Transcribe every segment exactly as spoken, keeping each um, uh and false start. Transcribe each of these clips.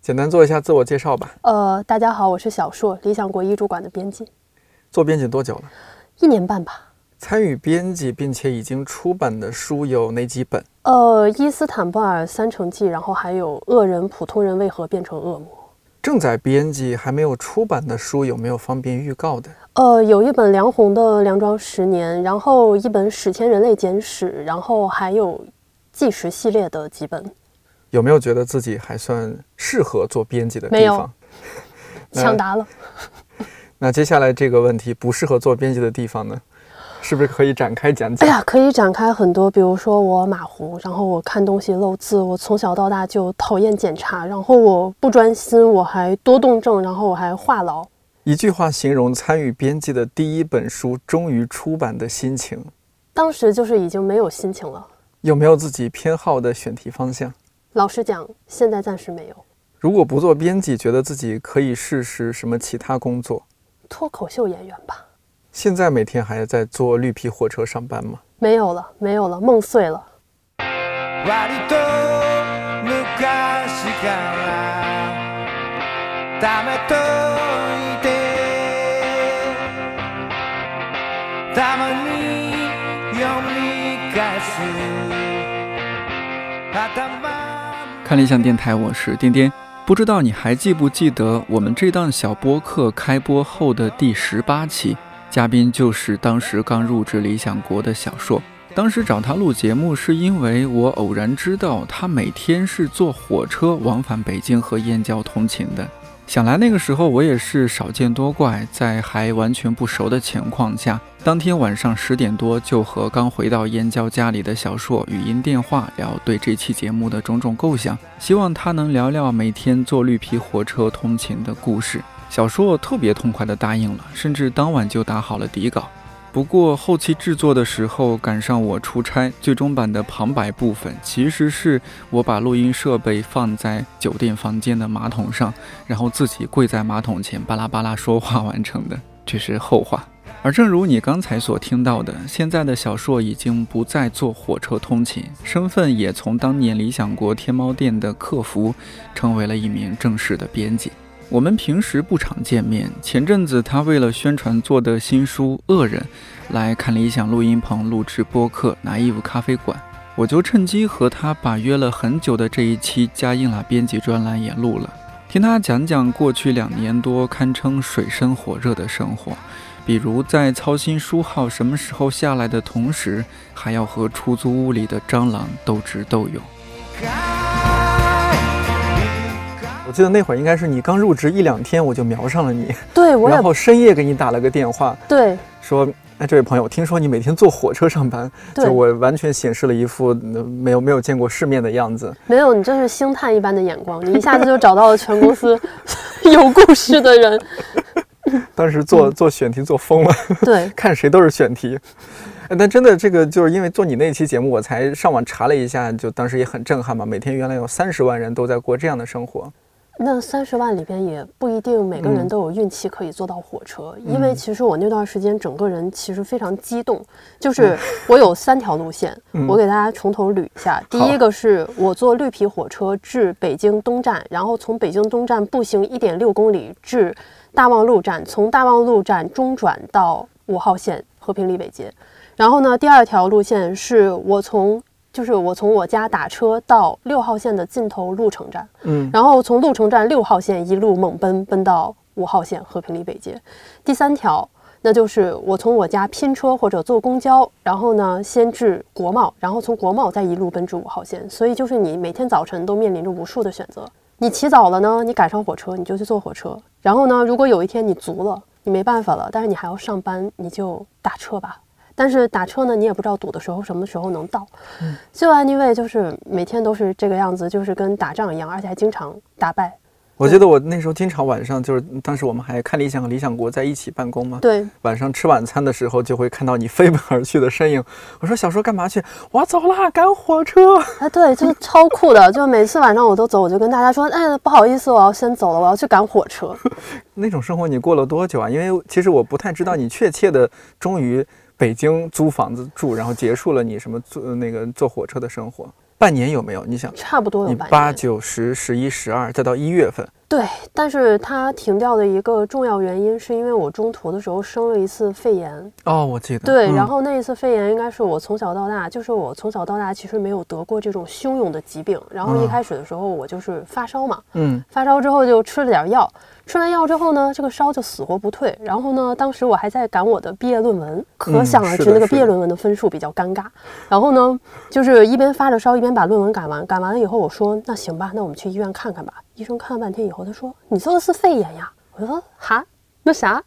简单做一下自我介绍吧。呃，大家好，我是小硕，理想国医主管的编辑。做编辑多久了？一年半吧。参与编辑并且已经出版的书有哪几本？呃，《伊斯坦布尔三城记》，然后还有《恶人普通人为何变成恶魔》。正在编辑还没有出版的书有没有方便预告的？呃，有一本梁鸿的《梁庄十年》，然后一本《史前人类简史》，然后还有纪实系列的几本。有没有觉得自己还算适合做编辑的地方？没有，抢答了。那接下来这个问题，不适合做编辑的地方呢？是不是可以展开讲讲？哎呀，可以展开很多，比如说我马虎，然后我看东西漏字，我从小到大就讨厌检查，然后我不专心，我还多动症，然后我还话痨。一句话形容参与编辑的第一本书终于出版的心情。当时就是已经没有心情了。有没有自己偏好的选题方向？老实讲，现在暂时没有。如果不做编辑，觉得自己可以试试什么其他工作？脱口秀演员吧。现在每天还在坐绿皮火车上班吗？没有了，没有了，梦碎了。看理想电台，我是颠颠。不知道你还记不记得我们这档小播客开播后的第十八期？嘉宾就是当时刚入职理想国的小硕。当时找他录节目是因为我偶然知道他每天是坐火车往返北京和燕郊通勤的。想来那个时候我也是少见多怪，在还完全不熟的情况下，当天晚上十点多就和刚回到燕郊家里的小硕语音电话，聊对这期节目的种种构想，希望他能聊聊每天坐绿皮火车通勤的故事。小硕特别痛快地答应了，甚至当晚就打好了底稿。不过后期制作的时候赶上我出差，最终版的旁白部分其实是我把录音设备放在酒店房间的马桶上，然后自己跪在马桶前巴拉巴拉说话完成的，这是后话。而正如你刚才所听到的，现在的小硕已经不再坐火车通勤，身份也从当年理想国天猫店的客服成为了一名正式的编辑。我们平时不常见面，前阵子他为了宣传做的新书《恶人》来看理想录音棚录制播客Naive咖啡馆，我就趁机和他把约了很久的这一期加印了编辑专栏也录了，听他讲讲过去两年多堪称水深火热的生活，比如在操心书号什么时候下来的同时，还要和出租屋里的蟑螂斗智斗勇。我记得那会儿应该是你刚入职一两天，我就瞄上了你。对，我然后深夜给你打了个电话，对，说哎，这位朋友，听说你每天坐火车上班。对，就我完全显示了一副没有没有见过世面的样子。没有，你这是星探一般的眼光，你一下子就找到了全公司有故事的人。当时做做选题做疯了，对，看谁都是选题。但真的，这个就是因为做你那期节目，我才上网查了一下，就当时也很震撼嘛。每天原来有三十万人都在过这样的生活。那三十万里边也不一定每个人都有运气可以坐到火车，嗯、因为其实我那段时间整个人其实非常激动，就是我有三条路线，嗯、我给大家从头捋一下。嗯、第一个是我坐绿皮火车至北京东站，然后从北京东站步行一点六公里至大望路站，从大望路站中转到五号线和平里北街。然后呢，第二条路线是我从。就是我从我家打车到六号线的尽头鹿城站，嗯，然后从鹿城站六号线一路猛奔奔到五号线和平里北街。第三条，那就是我从我家拼车或者坐公交，然后呢先至国贸，然后从国贸再一路奔至五号线。所以就是你每天早晨都面临着无数的选择。你起早了呢，你赶上火车，你就去坐火车。然后呢，如果有一天你足了，你没办法了，但是你还要上班，你就打车吧。但是打车呢，你也不知道堵的时候什么时候能到，嗯，就anyway就是每天都是这个样子，就是跟打仗一样，而且还经常打败。我记得我那时候经常晚上就是，当时我们还看理想和理想国在一起办公嘛，对，晚上吃晚餐的时候就会看到你飞奔而去的身影。我说小硕干嘛去？我走啦，赶火车。哎，对，就是超酷的，就每次晚上我都走，我就跟大家说，哎，不好意思，我要先走了，我要去赶火车。那种生活你过了多久啊？因为其实我不太知道你确切的终于。北京租房子住，然后结束了你什么坐那个坐火车的生活？半年有没有？你想，差不多有半年。八九十十一十二，再到一月份。对，但是它停掉的一个重要原因是因为我中途的时候生了一次肺炎。哦，我记得。对，嗯、然后那一次肺炎应该是我从小到大，就是我从小到大其实没有得过这种汹涌的疾病。然后一开始的时候我就是发烧嘛，嗯，发烧之后就吃了点药，吃完药之后呢，这个烧就死活不退。然后呢，当时我还在赶我的毕业论文，可想而知那个毕业论文的分数比较尴尬。嗯、然后呢，就是一边发着烧一边。把论文赶完，赶完了以后，我说那行吧，那我们去医院看看吧。医生看了半天以后，他说你得的是肺炎呀。我说哈，那啥，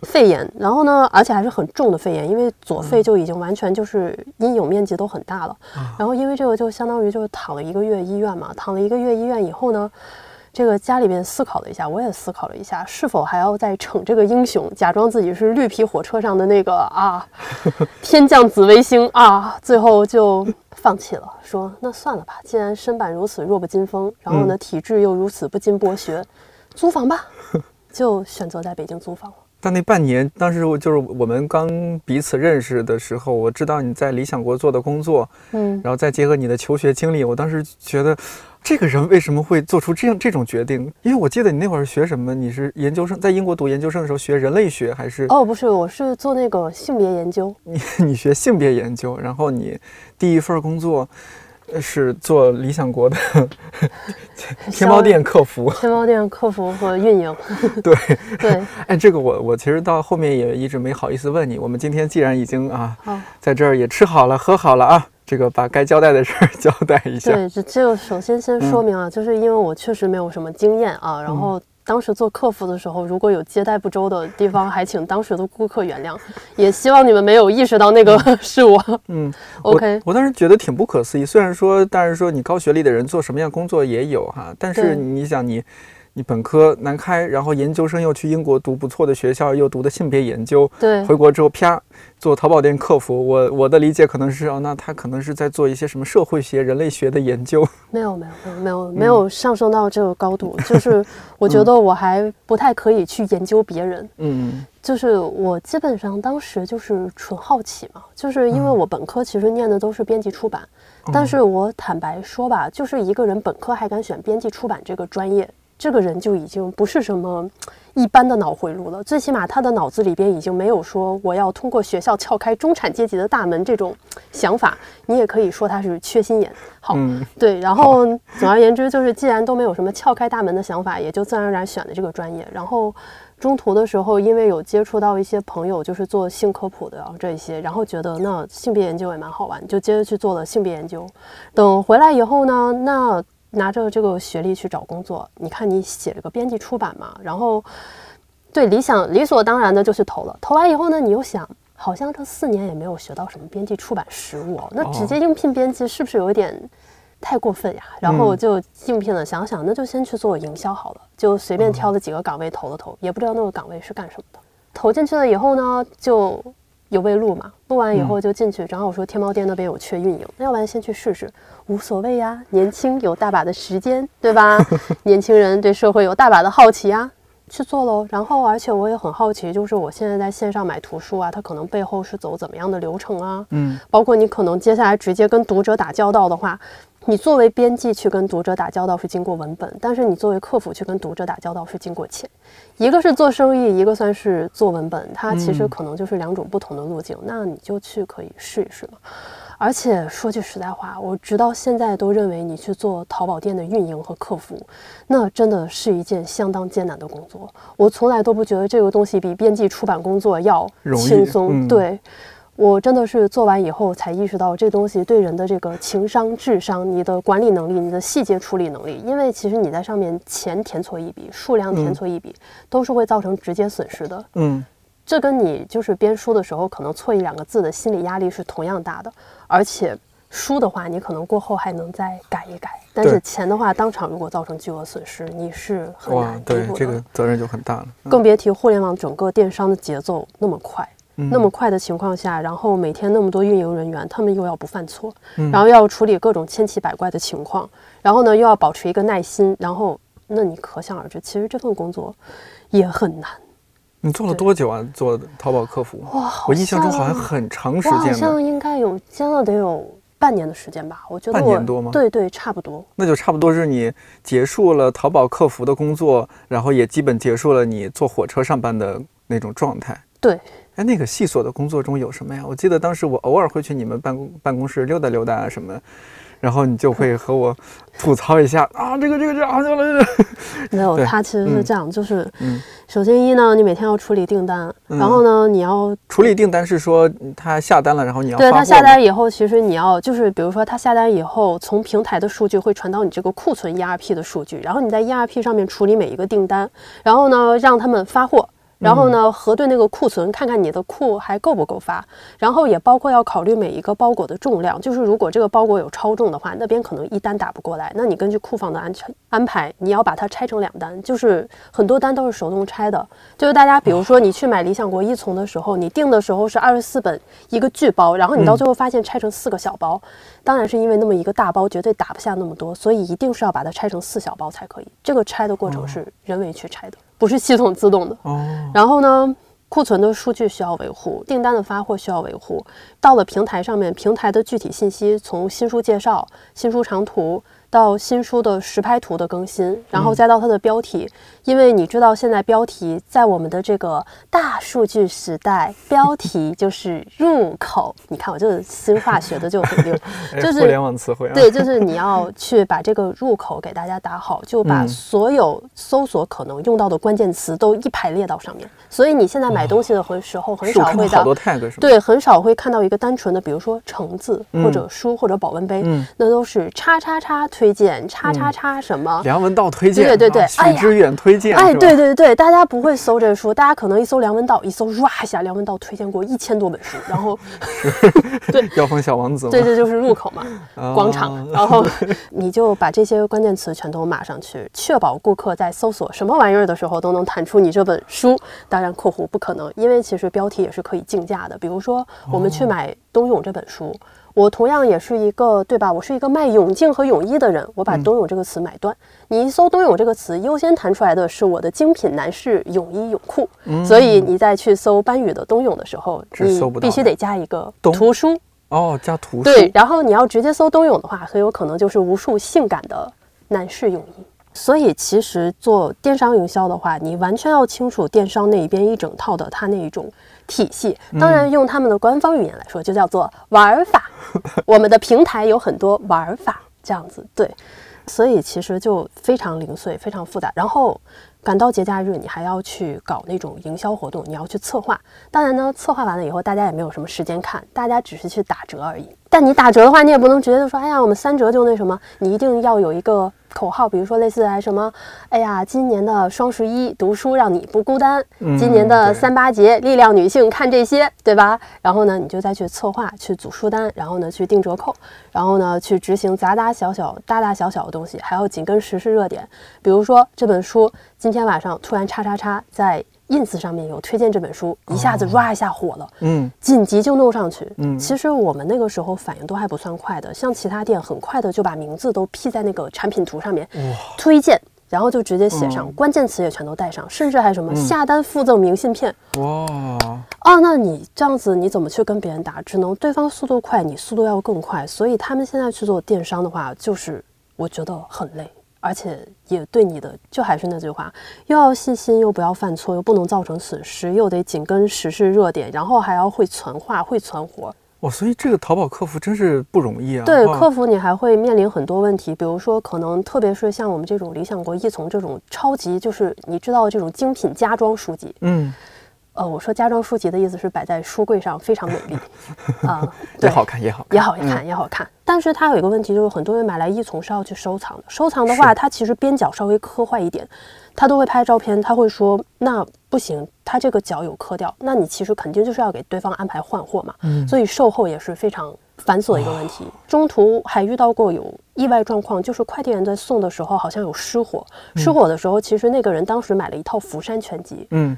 肺炎。然后呢，而且还是很重的肺炎，因为左肺就已经完全就是阴影面积都很大了。嗯、然后因为这个就相当于就是躺了一个月医院嘛，躺了一个月医院以后呢，这个家里面思考了一下，我也思考了一下，是否还要再逞这个英雄，假装自己是绿皮火车上的那个啊，天降紫微星啊，最后就。放弃了，说那算了吧，既然身板如此弱不禁风，然后呢体质又如此不禁剥削，嗯、租房吧，就选择在北京租房了。但那半年，当时我就是我们刚彼此认识的时候，我知道你在理想国做的工作，嗯，然后再结合你的求学经历，我当时觉得这个人为什么会做出这样这种决定？因为我记得你那会儿学什么？你是研究生，在英国读研究生的时候学人类学还是？哦，不是，我是做那个性别研究。你你学性别研究，然后你第一份工作。是做理想国的天猫店客服，天猫店客服和运营。对对，哎，这个我我其实到后面也一直没好意思问你。我们今天既然已经啊，在这儿也吃好了喝好了啊，这个把该交代的事儿交代一下。对，这个首先先说明啊，嗯、就是因为我确实没有什么经验啊，然后、嗯。当时做客服的时候，如果有接待不周的地方，还请当时的顾客原谅，也希望你们没有意识到那个是我。嗯 ，OK 我。我当时觉得挺不可思议，虽然说，当然说你高学历的人做什么样工作也有哈，但是你想你，你本科南开，然后研究生又去英国读不错的学校，又读的性别研究，对，回国之后啪做淘宝店客服，我我的理解可能是哦，那他可能是在做一些什么社会学、人类学的研究。没有没有没有没有上升到这个高度，嗯、就是我觉得我还不太可以去研究别人。嗯，就是我基本上当时就是纯好奇嘛，就是因为我本科其实念的都是编辑出版，嗯、但是我坦白说吧，就是一个人本科还敢选编辑出版这个专业。这个人就已经不是什么一般的脑回路了，最起码他的脑子里边已经没有说我要通过学校撬开中产阶级的大门这种想法，你也可以说他是缺心眼。好，嗯、对，然后总而言之就是，既然都没有什么撬开大门的想法，也就自然而然选了这个专业。然后中途的时候，因为有接触到一些朋友就是做性科普的啊这一些，然后觉得那性别研究也蛮好玩，就接着去做了性别研究。等回来以后呢，那。拿着这个学历去找工作，你看你写了个编辑出版嘛，然后对理想理所当然的就去投了。投完以后呢，你又想，好像这四年也没有学到什么编辑出版实务哦，那直接应聘编辑是不是有点太过分呀？哦、然后就应聘了，想想那就先去做营销好了，就随便挑了几个岗位投了投，也不知道那个岗位是干什么的。投进去了以后呢，就。有未录嘛？录完以后就进去，嗯、然后我说天猫店那边有缺运营，那要不然先去试试，无所谓呀，年轻有大把的时间，对吧？年轻人对社会有大把的好奇啊，去做喽。然后而且我也很好奇，就是我现在在线上买图书啊，它可能背后是走怎么样的流程啊？嗯，包括你可能接下来直接跟读者打交道的话，你作为编辑去跟读者打交道是经过文本，但是你作为客服去跟读者打交道是经过钱。一个是做生意，一个算是做文本，它其实可能就是两种不同的路径。嗯、那你就去可以试一试嘛。而且说句实在话，我直到现在都认为你去做淘宝店的运营和客服，那真的是一件相当艰难的工作。我从来都不觉得这个东西比编辑出版工作要轻松。嗯、对，我真的是做完以后才意识到，这东西对人的这个情商、智商、你的管理能力、你的细节处理能力，因为其实你在上面钱填错一笔，数量填错一笔，嗯、都是会造成直接损失的。嗯，这跟你就是编书的时候可能错一两个字的心理压力是同样大的，而且。书的话，你可能过后还能再改一改，但是钱的话，当场如果造成巨额损失，你是很难弥补的。对，这个责任就很大了，嗯、更别提互联网整个电商的节奏那么快，嗯、那么快的情况下，然后每天那么多运营人员，他们又要不犯错，嗯、然后要处理各种千奇百怪的情况，然后呢又要保持一个耐心，然后那你可想而知，其实这份工作也很难。你做了多久啊？做淘宝客服？哇，我印象中好像很长时间了。我好像应该有，真的得有。半年的时间吧，我觉得半年多吗？对对，差不多。那就差不多是你结束了淘宝客服的工作，然后也基本结束了你坐火车上班的那种状态。对。哎，那个细琐的工作中有什么呀？我记得当时我偶尔会去你们办公办公室溜达溜达啊什么，然后你就会和我吐槽一下啊，这个这个这个好像了。没有，他其实是这样，嗯、就是，嗯、首先一呢，你每天要处理订单，嗯、然后呢，你要处理订单是说他下单了，然后你要发货。对他下单以后，其实你要就是比如说他下单以后，从平台的数据会传到你这个库存 E R P 的数据，然后你在 E R P 上面处理每一个订单，然后呢让他们发货。然后呢，核对那个库存，看看你的库还够不够发。然后也包括要考虑每一个包裹的重量，就是如果这个包裹有超重的话，那边可能一单打不过来，那你根据库房的安全安排，你要把它拆成两单。就是很多单都是手动拆的，就是大家比如说你去买理想国一丛的时候，你订的时候是二十四本一个巨包，然后你到最后发现拆成四个小包，嗯、当然是因为那么一个大包绝对打不下那么多，所以一定是要把它拆成四小包才可以。这个拆的过程是人为去拆的。哦，不是系统自动的。哦，然后呢，库存的数据需要维护，订单的发货需要维护。到了平台上面，平台的具体信息从新书介绍、新书长图到新书的实拍图的更新，然后再到它的标题，嗯、因为你知道现在标题在我们的这个大数据时代，标题就是入口。你看我这新化学的就很溜，就是互联网词汇。对，就是你要去把这个入口给大家打好，就把所有搜索可能用到的关键词都一排列到上面。所以你现在买东西的时候很少会到，对，很少会看到一个单纯的，比如说橙子或者书或者保温杯，嗯、那都是叉叉叉推。推荐叉叉叉什么、嗯、梁文道推荐，对对对，啊、许知远推荐，哎，对对对，大家不会搜这书，大家可能一搜梁文道，一搜哇一下，梁文道推荐过一千多本书，然后对，妖风小王子，对，这就是入口嘛，哦、广场，然后你就把这些关键词全都码上去，确保顾客在搜索什么玩意儿的时候都能弹出你这本书。当然，括弧不可能，因为其实标题也是可以竞价的，比如说我们去买冬泳这本书。哦，我同样也是一个，对吧？我是一个卖泳镜和泳衣的人，我把冬泳这个词买断。嗯、你一搜冬泳这个词，优先弹出来的是我的精品男士泳衣泳裤。嗯、所以你再去搜班宇的冬泳的时候，你必须得加一个图书。哦，加图书。对，然后你要直接搜冬泳的话，很有可能就是无数性感的男士泳衣。所以其实做电商营销的话，你完全要清楚电商那一边一整套的它那一种体系。当然用他们的官方语言来说，就叫做玩法。我们的平台有很多玩法，这样子。对，所以其实就非常零碎，非常复杂。然后赶到节假日，你还要去搞那种营销活动，你要去策划。当然呢，策划完了以后大家也没有什么时间看，大家只是去打折而已。但你打折的话，你也不能直接就说哎呀我们三折就那什么，你一定要有一个口号，比如说类似还什么，哎呀，今年的双十一读书让你不孤单，嗯、今年的三八节力量女性看这些，对吧？然后呢，你就再去策划，去组书单，然后呢，去定折扣，然后呢，去执行杂杂小小、大大小小的东西，还要紧跟时事热点。比如说这本书，今天晚上突然叉叉叉在 ins 上面有推荐这本书，一下子哇一下火了，嗯，紧急就弄上去。嗯，其实我们那个时候反应都还不算快的，像其他店很快的就把名字都披在那个产品图上面，推荐，然后就直接写上，嗯、关键词也全都带上，甚至还什么下单附赠明信片。哇，哦，那你这样子你怎么去跟别人打？只能对方速度快，你速度要更快。所以他们现在去做电商的话，就是我觉得很累。而且也对你的，就还是那句话，又要细心，又不要犯错，又不能造成损失，又得紧跟时事热点，然后还要会传话，会传活。哦，所以这个淘宝客服真是不容易啊。对，客服你还会面临很多问题，比如说可能特别是像我们这种理想国一丛这种超级，就是你知道这种精品家装书籍，嗯。呃，我说家装书籍的意思是摆在书柜上非常美丽，啊、呃，对，也好看，也好看，也好看，嗯、也好看。但是它有一个问题，就是很多人买来一丛是要去收藏的，收藏的话，它其实边角稍微磕坏一点，他都会拍照片，他会说那不行，他这个角有磕掉，那你其实肯定就是要给对方安排换货嘛，嗯、所以售后也是非常繁琐的一个问题。中途还遇到过有意外状况，就是快递员在送的时候好像有失火，嗯、失火的时候其实那个人当时买了一套福山全集，嗯。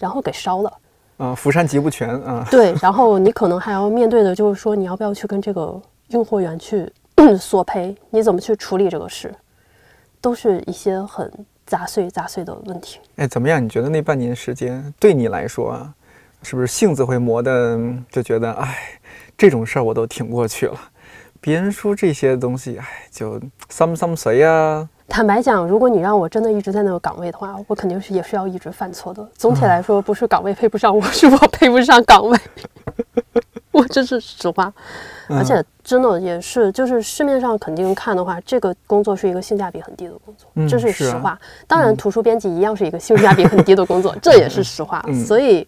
然后给烧了，啊，福山集不全啊。对，然后你可能还要面对的就是说，你要不要去跟这个运货源去索赔？你怎么去处理这个事？都是一些很杂碎、杂碎的问题。哎，怎么样？你觉得那半年时间对你来说啊，是不是性子会磨的就觉得，哎，这种事儿我都挺过去了，别人说这些东西，哎，就伤不伤谁啊？坦白讲，如果你让我真的一直在那个岗位的话，我肯定是也是要一直犯错的。总体来说，不是岗位配不上我，是我配不上岗位。我这是实话，而且真的也是，就是市面上肯定看的话，这个工作是一个性价比很低的工作，嗯、这是实话。啊、当然，图书编辑一样是一个性价比很低的工作，嗯、这也是实话。嗯、所以，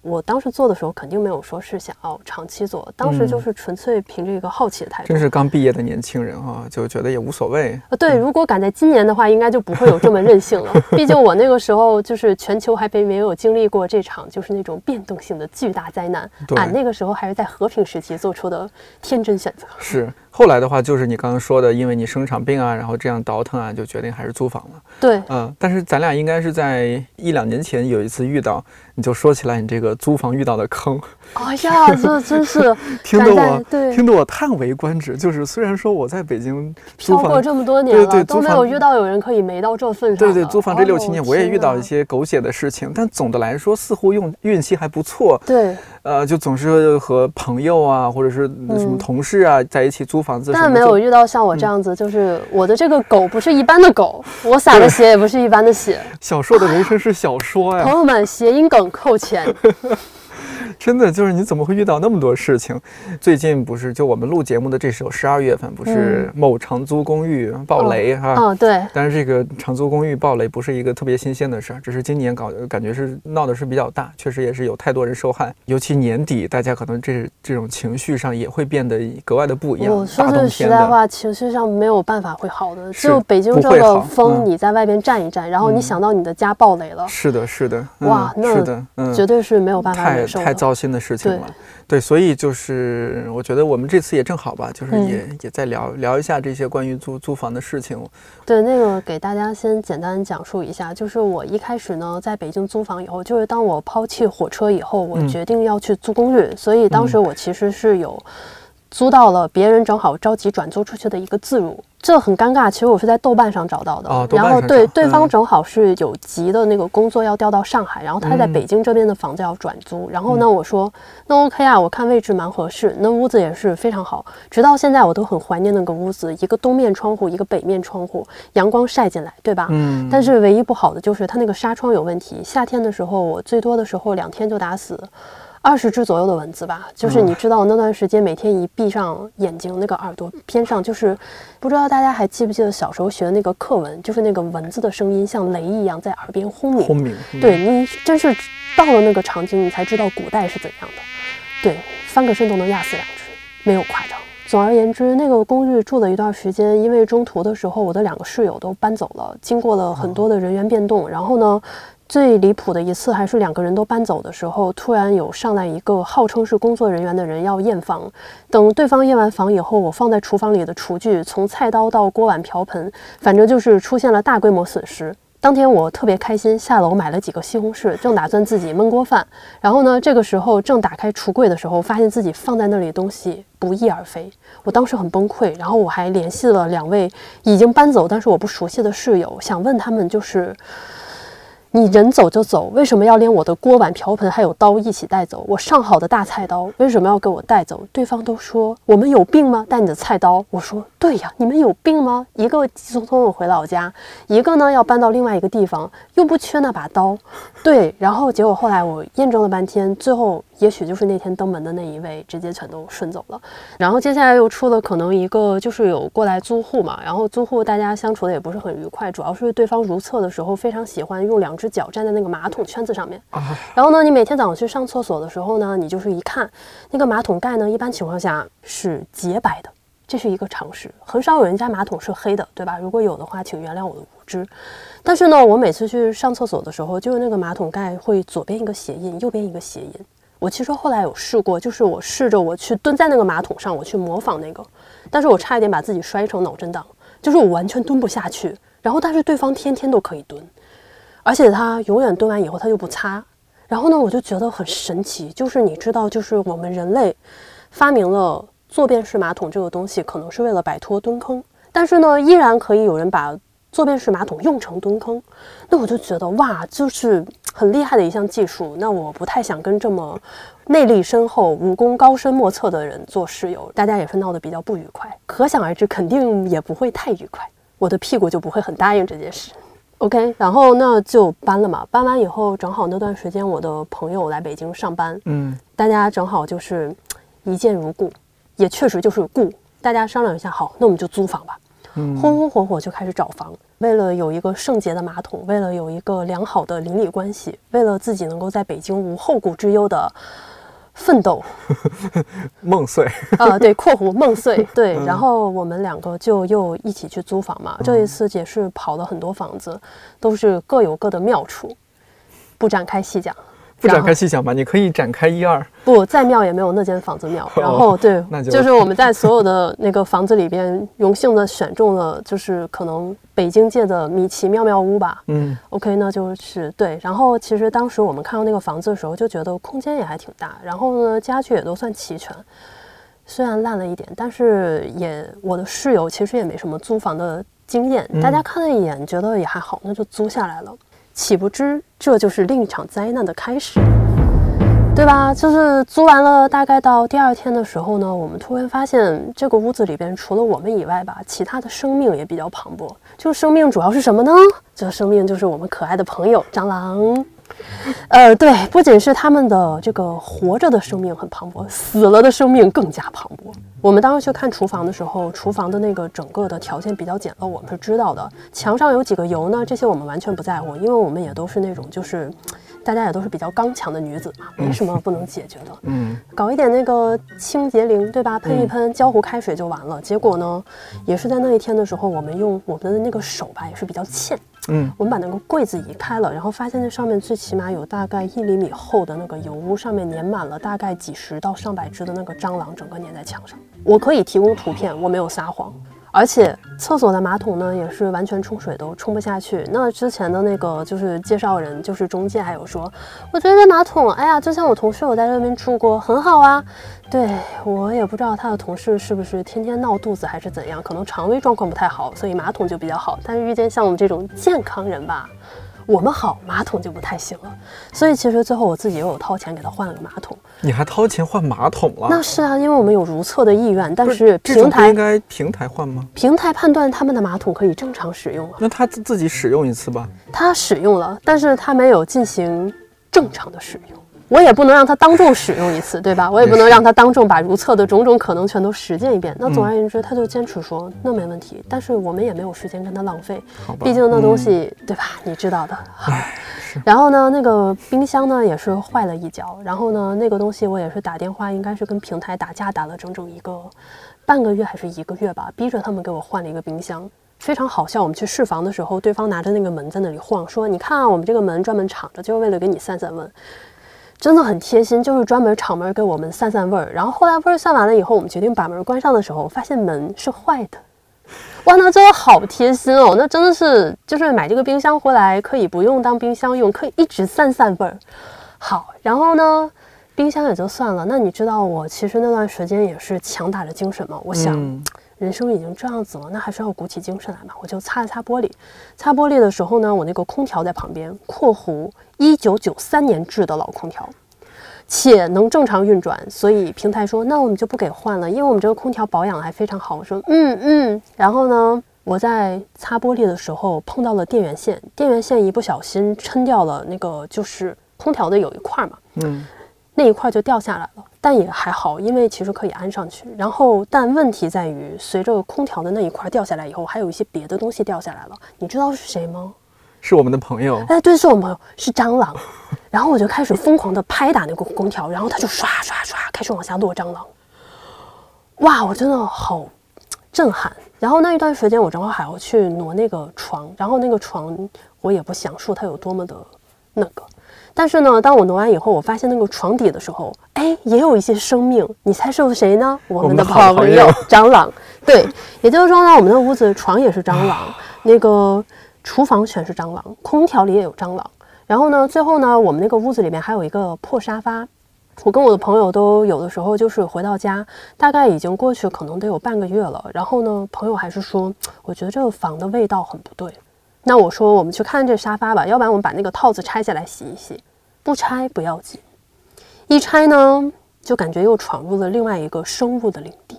我当时做的时候肯定没有说是想要长期做，当时就是纯粹凭着一个好奇的态度。真是刚毕业的年轻人哈、啊，就觉得也无所谓。呃，对，如果赶在今年的话，应该就不会有这么任性了。毕竟我那个时候就是全球还没有经历过这场就是那种变动性的巨大灾难，俺、啊、那个时候还是在和平时期做出的天真选择。是。后来的话，就是你刚刚说的，因为你生场病啊，然后这样倒腾啊，就决定还是租房了。对，嗯、呃，但是咱俩应该是在一两年前有一次遇到，你就说起来你这个租房遇到的坑。哎呀，这真是听得我听得我叹为观止。就是虽然说我在北京租房过这么多年了，对对，都没有遇到有人可以没到这份上。对对，租房这六七年我也遇到一些狗血的事情，哦、但总的来说似乎用运气还不错。对。呃，就总是和朋友啊，或者是什么同事啊，嗯、在一起租房子，但没有遇到像我这样子，嗯、就是我的这个狗不是一般的狗，我撒的血也不是一般的血。小说的人生是小说呀，朋友们，谐音梗扣钱。真的就是你怎么会遇到那么多事情？最近不是就我们录节目的这时候，十二月份不是某长租公寓爆雷哈、啊嗯？哦，对。但是这个长租公寓爆雷不是一个特别新鲜的事儿，只是今年搞感觉是闹的是比较大，确实也是有太多人受害。尤其年底，大家可能这这种情绪上也会变得格外的不一样。我说句实在话，情绪上没有办法会好的。就北京这个风，你在外边站一站，嗯、然后你想到你的家爆雷了。是的，是的。嗯、哇，那绝对是没有办法忍受的。太糟心的事情了，对，所以就是我觉得我们这次也正好吧，就是也、嗯、也在聊聊一下这些关于租租房的事情。对，那个给大家先简单讲述一下，就是我一开始呢在北京租房以后，就是当我抛弃火车以后，我决定要去租公寓，嗯、所以当时我其实是有租到了别人正好着急转租出去的一个自如。这很尴尬，其实我是在豆瓣上找到的，哦、然后对、嗯、对方正好是有急的那个工作要调到上海，然后他在北京这边的房子要转租，嗯、然后呢我说那 OK 啊，我看位置蛮合适，那屋子也是非常好，直到现在我都很怀念那个屋子，一个东面窗户一个北面窗户，阳光晒进来，对吧？嗯。但是唯一不好的就是它那个纱窗有问题，夏天的时候我最多的时候两天就打死二十只左右的蚊子吧，就是你知道那段时间每天一闭上眼睛，那个耳朵偏上，就是不知道大家还记不记得小时候学的那个课文，就是那个蚊子的声音像雷一样在耳边轰鸣。轰鸣，嗯、对，你真是到了那个场景，你才知道古代是怎样的。对，翻个身都能压死两只，没有夸张。总而言之，那个公寓住了一段时间，因为中途的时候我的两个室友都搬走了，经过了很多的人员变动，嗯、然后呢。最离谱的一次还是两个人都搬走的时候，突然有上来一个号称是工作人员的人要验房，等对方验完房以后，我放在厨房里的厨具从菜刀到锅碗瓢盆，反正就是出现了大规模损失。当天我特别开心，下楼买了几个西红柿，正打算自己焖锅饭，然后呢这个时候正打开橱柜的时候，发现自己放在那里的东西不翼而飞，我当时很崩溃，然后我还联系了两位已经搬走但是我不熟悉的室友，想问他们就是你人走就走，为什么要连我的锅碗瓢盆还有刀一起带走？我上好的大菜刀为什么要给我带走？对方都说我们有病吗？带你的菜刀。我说对呀，你们有病吗？一个急匆匆的回老家，一个呢要搬到另外一个地方，又不缺那把刀。对，然后结果后来我验证了半天，最后也许就是那天登门的那一位直接全都顺走了。然后接下来又出了可能一个就是有过来租户嘛，然后租户大家相处的也不是很愉快，主要是对方如厕的时候非常喜欢用两只脚站在那个马桶圈子上面，然后呢你每天早上去上厕所的时候呢，你就是一看那个马桶盖呢一般情况下是洁白的，这是一个常识，很少有人家马桶是黑的，对吧？如果有的话请原谅我的无知。但是呢我每次去上厕所的时候，就是那个马桶盖会左边一个鞋印右边一个鞋印，我其实后来有试过，就是我试着我去蹲在那个马桶上，我去模仿那个，但是我差一点把自己摔成脑震荡，就是我完全蹲不下去，然后但是对方天天都可以蹲，而且他永远蹲完以后他就不擦，然后呢我就觉得很神奇，就是你知道就是我们人类发明了坐便式马桶这个东西可能是为了摆脱蹲坑，但是呢依然可以有人把坐便式马桶用成蹲坑，那我就觉得哇，就是很厉害的一项技术。那我不太想跟这么内力深厚、武功高深莫测的人做室友，大家也是闹得比较不愉快。可想而知，肯定也不会太愉快，我的屁股就不会很答应这件事。OK， 然后那就搬了嘛。搬完以后，正好那段时间我的朋友来北京上班，嗯，大家正好就是一见如故，也确实就是故。大家商量一下，好，那我们就租房吧。 嗯、轰轰火火就开始找房，为了有一个圣洁的马桶，为了有一个良好的邻里关系，为了自己能够在北京无后顾之忧的奋斗，梦碎啊、呃，对（括弧梦碎）对。嗯、然后我们两个就又一起去租房嘛，这一次也是跑了很多房子，都是各有各的妙处，不展开细讲。 不展开细想吧，你可以展开一二。不，再妙也没有那间房子妙。然后对，哦、那就就是我们在所有的那个房子里边，荣幸的选中了，就是可能北京界的米奇妙妙屋吧。嗯 ，OK， 那就是对。然后其实当时我们看到那个房子的时候，就觉得空间也还挺大，然后呢家具也都算齐全，虽然烂了一点，但是也我的室友其实也没什么租房的经验，嗯、大家看了一眼觉得也还好，那就租下来了。 岂不知，这就是另一场灾难的开始，对吧？就是租完了，大概到第二天的时候呢，我们突然发现这个屋子里边除了我们以外吧，其他的生命也比较磅礴。就生命主要是什么呢？这生命就是我们可爱的朋友蟑螂。呃，对，不仅是他们的这个活着的生命很磅礴，死了的生命更加磅礴。我们当时去看厨房的时候，厨房的那个整个的条件比较简陋，我们是知道的。墙上有几个油呢，这些我们完全不在乎，因为我们也都是那种就是大家也都是比较刚强的女子嘛，没什么不能解决的。嗯，搞一点那个清洁灵，对吧？喷一喷胶糊开水就完了。结果呢，也是在那一天的时候，我们用我们的那个手吧，也是比较欠。 嗯，我们把那个柜子移开了，然后发现那上面最起码有大概一厘米厚的那个油污，上面粘满了大概几十到上百只的那个蟑螂，整个粘在墙上。我可以提供图片，我没有撒谎。而且厕所的马桶呢，也是完全冲水都冲不下去。那之前的那个就是介绍人，就是中介还有说，我觉得这马桶，哎呀，之前我同事我在这边住过，很好啊。对我也不知道他的同事是不是天天闹肚子还是怎样，可能肠胃状况不太好，所以马桶就比较好。但是遇见像我们这种健康人吧，我们好，马桶就不太行了。所以其实最后我自己又有掏钱给他换了个马桶。你还掏钱换马桶了？那是啊，因为我们有如厕的意愿，但是平台应该平台换吗？平台判断他们的马桶可以正常使用啊。那他自己使用一次吧。他使用了，但是他没有进行正常的使用。 我也不能让他当众使用一次，对吧？我也不能让他当众把如厕的种种可能全都实践一遍。那总而言之，他就坚持说那没问题，但是我们也没有时间跟他浪费，毕竟那东西，嗯、对吧？你知道的。好。然后呢，那个冰箱呢也是坏了一角，然后呢，那个东西我也是打电话，应该是跟平台打架打了整整一个半个月还是一个月吧，逼着他们给我换了一个冰箱。 非常好笑，我们去试房的时候，对方拿着那个门在那里晃，说：“你看啊，我们这个门专门敞着，就是为了给你散散温。” 真的很贴心，就是专门敞门给我们散散味儿。然后后来味儿散完了以后，我们决定把门关上的时候，发现门是坏的。哇，那真的好贴心哦！那真的是，就是买这个冰箱回来可以不用当冰箱用，可以一直散散味儿。好，然后呢，冰箱也就算了。那你知道我其实那段时间也是强打着精神嘛，我想。嗯 人生已经这样子了，那还是要鼓起精神来嘛。我就擦了擦玻璃，擦玻璃的时候呢，我那个空调在旁边（括弧一九九三年制的老空调），且能正常运转，所以平台说那我们就不给换了，因为我们这个空调保养还非常好。我说嗯嗯，然后呢，我在擦玻璃的时候碰到了电源线，电源线一不小心撑掉了那个就是空调的有一块嘛，嗯，那一块就掉下来了。 但也还好，因为其实可以安上去。然后，但问题在于，随着空调的那一块掉下来以后，还有一些别的东西掉下来了。你知道是谁吗？是我们的朋友。哎，对，是我们朋友，是蟑螂。然后我就开始疯狂地拍打那个空调，然后它就刷刷刷开始往下落蟑螂。哇，我真的好震撼。然后那一段时间，我正好还要去挪那个床，然后那个床我也不详述它有多么的那个。 但是呢，当我挪完以后，我发现那个床底的时候，哎，也有一些生命。你猜是谁呢？我们的朋友蟑螂。对，也就是说呢，我们的屋子床也是蟑螂，那个厨房全是蟑螂，空调里也有蟑螂。然后呢，最后呢，我们那个屋子里面还有一个破沙发，我跟我的朋友都有的时候就是回到家，大概已经过去可能得有半个月了。然后呢，朋友还是说，我觉得这个房的味道很不对。那我说我们去看这沙发吧，要不然我们把那个套子拆下来洗一洗。不拆不要紧，一拆呢，就感觉又闯入了另外一个生物的领地。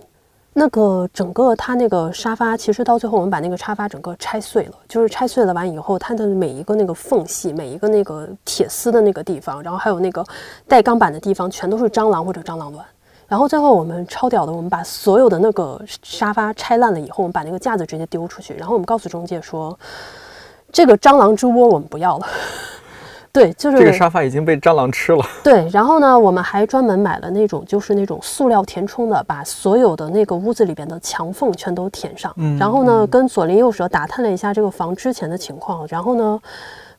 那个整个它那个沙发，其实到最后我们把那个沙发整个拆碎了，就是拆碎了完以后，它的每一个那个缝隙，每一个那个铁丝的那个地方，然后还有那个带钢板的地方，全都是蟑螂或者蟑螂卵。然后最后我们超屌的，我们把所有的那个沙发拆烂了以后，我们把那个架子直接丢出去，然后我们告诉中介说，这个蟑螂之窝我们不要了。对，就是这个沙发已经被蟑螂吃了。对，然后呢，我们还专门买了那种就是那种塑料填充的，把所有的那个屋子里边的墙缝全都填上。嗯、然后呢，跟左邻右舍打探了一下这个房之前的情况。然后呢，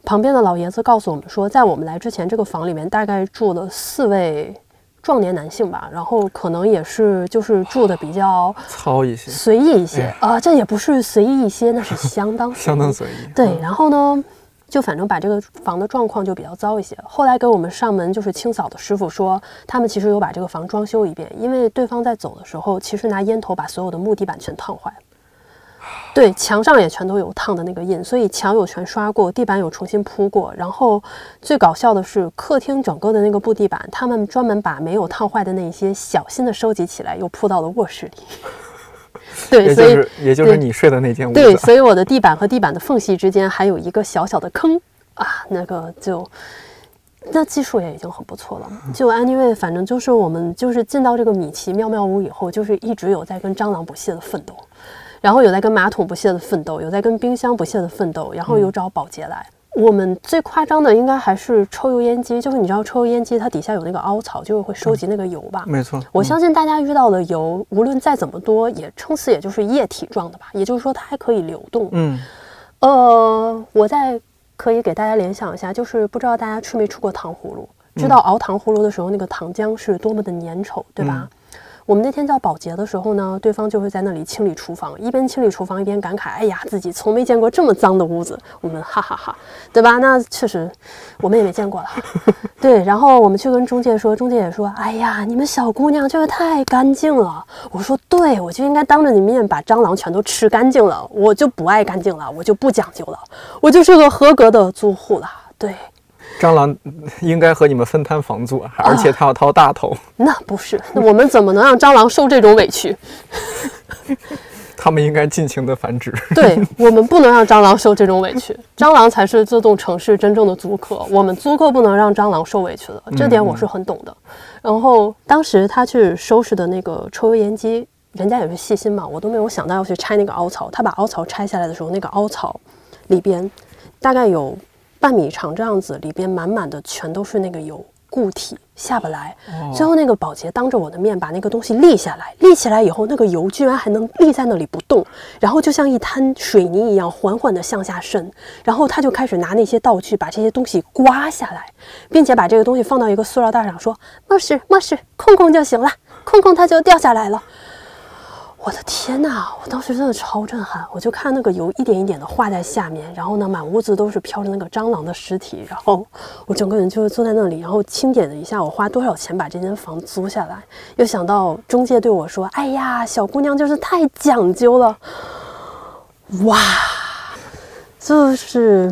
旁边的老爷子告诉我们说，在我们来之前，这个房里面大概住了四位壮年男性吧，然后可能也是就是住的比较糙一些、随意一些啊、哎呃，这也不是随意一些，那是相当相当随意。对，然后呢？就反正把这个房的状况就比较糟一些。后来给我们上门就是清扫的师傅说，他们其实有把这个房装修一遍，因为对方在走的时候，其实拿烟头把所有的木地板全烫坏了。对，墙上也全都有烫的那个印，所以墙有全刷过，地板有重新铺过。然后最搞笑的是，客厅整个的那个布地板，他们专门把没有烫坏的那一些小心的收集起来，又铺到了卧室里。对，所以、就是、也就是你睡的那间屋子。对，所以我的地板和地板的缝隙之间还有一个小小的坑啊，那个就那技术也已经很不错了。就 anyway， 反正就是我们就是进到这个米奇妙妙屋以后，就是一直有在跟蟑螂不懈的奋斗，然后有在跟马桶不懈的奋斗，有在跟冰箱不懈的奋斗，然后有找保洁来。嗯，我们最夸张的应该还是抽油烟机，就是你知道抽油烟机它底下有那个凹槽，就会收集那个油吧。嗯，没错。嗯，我相信大家遇到的油，无论再怎么多，也撑死也就是液体状的吧，也就是说它还可以流动。嗯，呃，我再可以给大家联想一下，就是不知道大家吃没吃过糖葫芦，知道熬糖葫芦的时候那个糖浆是多么的粘稠，对吧？嗯，我们那天叫保洁的时候呢，对方就会在那里清理厨房，一边清理厨房一边感慨，哎呀，自己从没见过这么脏的屋子。我们哈哈哈哈，对吧？那确实我们也没见过了。对，然后我们去跟中介说，中介也说，哎呀，你们小姑娘这个太干净了。我说对，我就应该当着你面把蟑螂全都吃干净了，我就不爱干净了，我就不讲究了，我就是个合格的租户了。对，蟑螂应该和你们分摊房租，而且他要掏大头。啊，那不是，那我们怎么能让蟑螂受这种委屈？他们应该尽情的繁殖。对，我们不能让蟑螂受这种委屈，蟑螂才是这栋城市真正的租客，我们租客不能让蟑螂受委屈的，这点我是很懂的。嗯嗯。然后当时他去收拾的那个抽油烟机，人家也是细心嘛，我都没有想到要去拆那个凹槽。他把凹槽拆下来的时候，那个凹槽里边大概有半米长这样子，里边满满的全都是那个油，固体下不来。最后那个保洁当着我的面把那个东西立下来，立起来以后，那个油居然还能立在那里不动，然后就像一滩水泥一样缓缓的向下渗。然后他就开始拿那些道具把这些东西刮下来，并且把这个东西放到一个塑料袋上，说没事没事，控控就行了，控控它就掉下来了。我的天呐，我当时真的超震撼，我就看那个油一点一点的化在下面，然后呢，满屋子都是飘着那个蟑螂的尸体，然后我整个人就坐在那里，然后清点了一下我花多少钱把这间房租下来，又想到中介对我说，哎呀，小姑娘就是太讲究了。哇，就是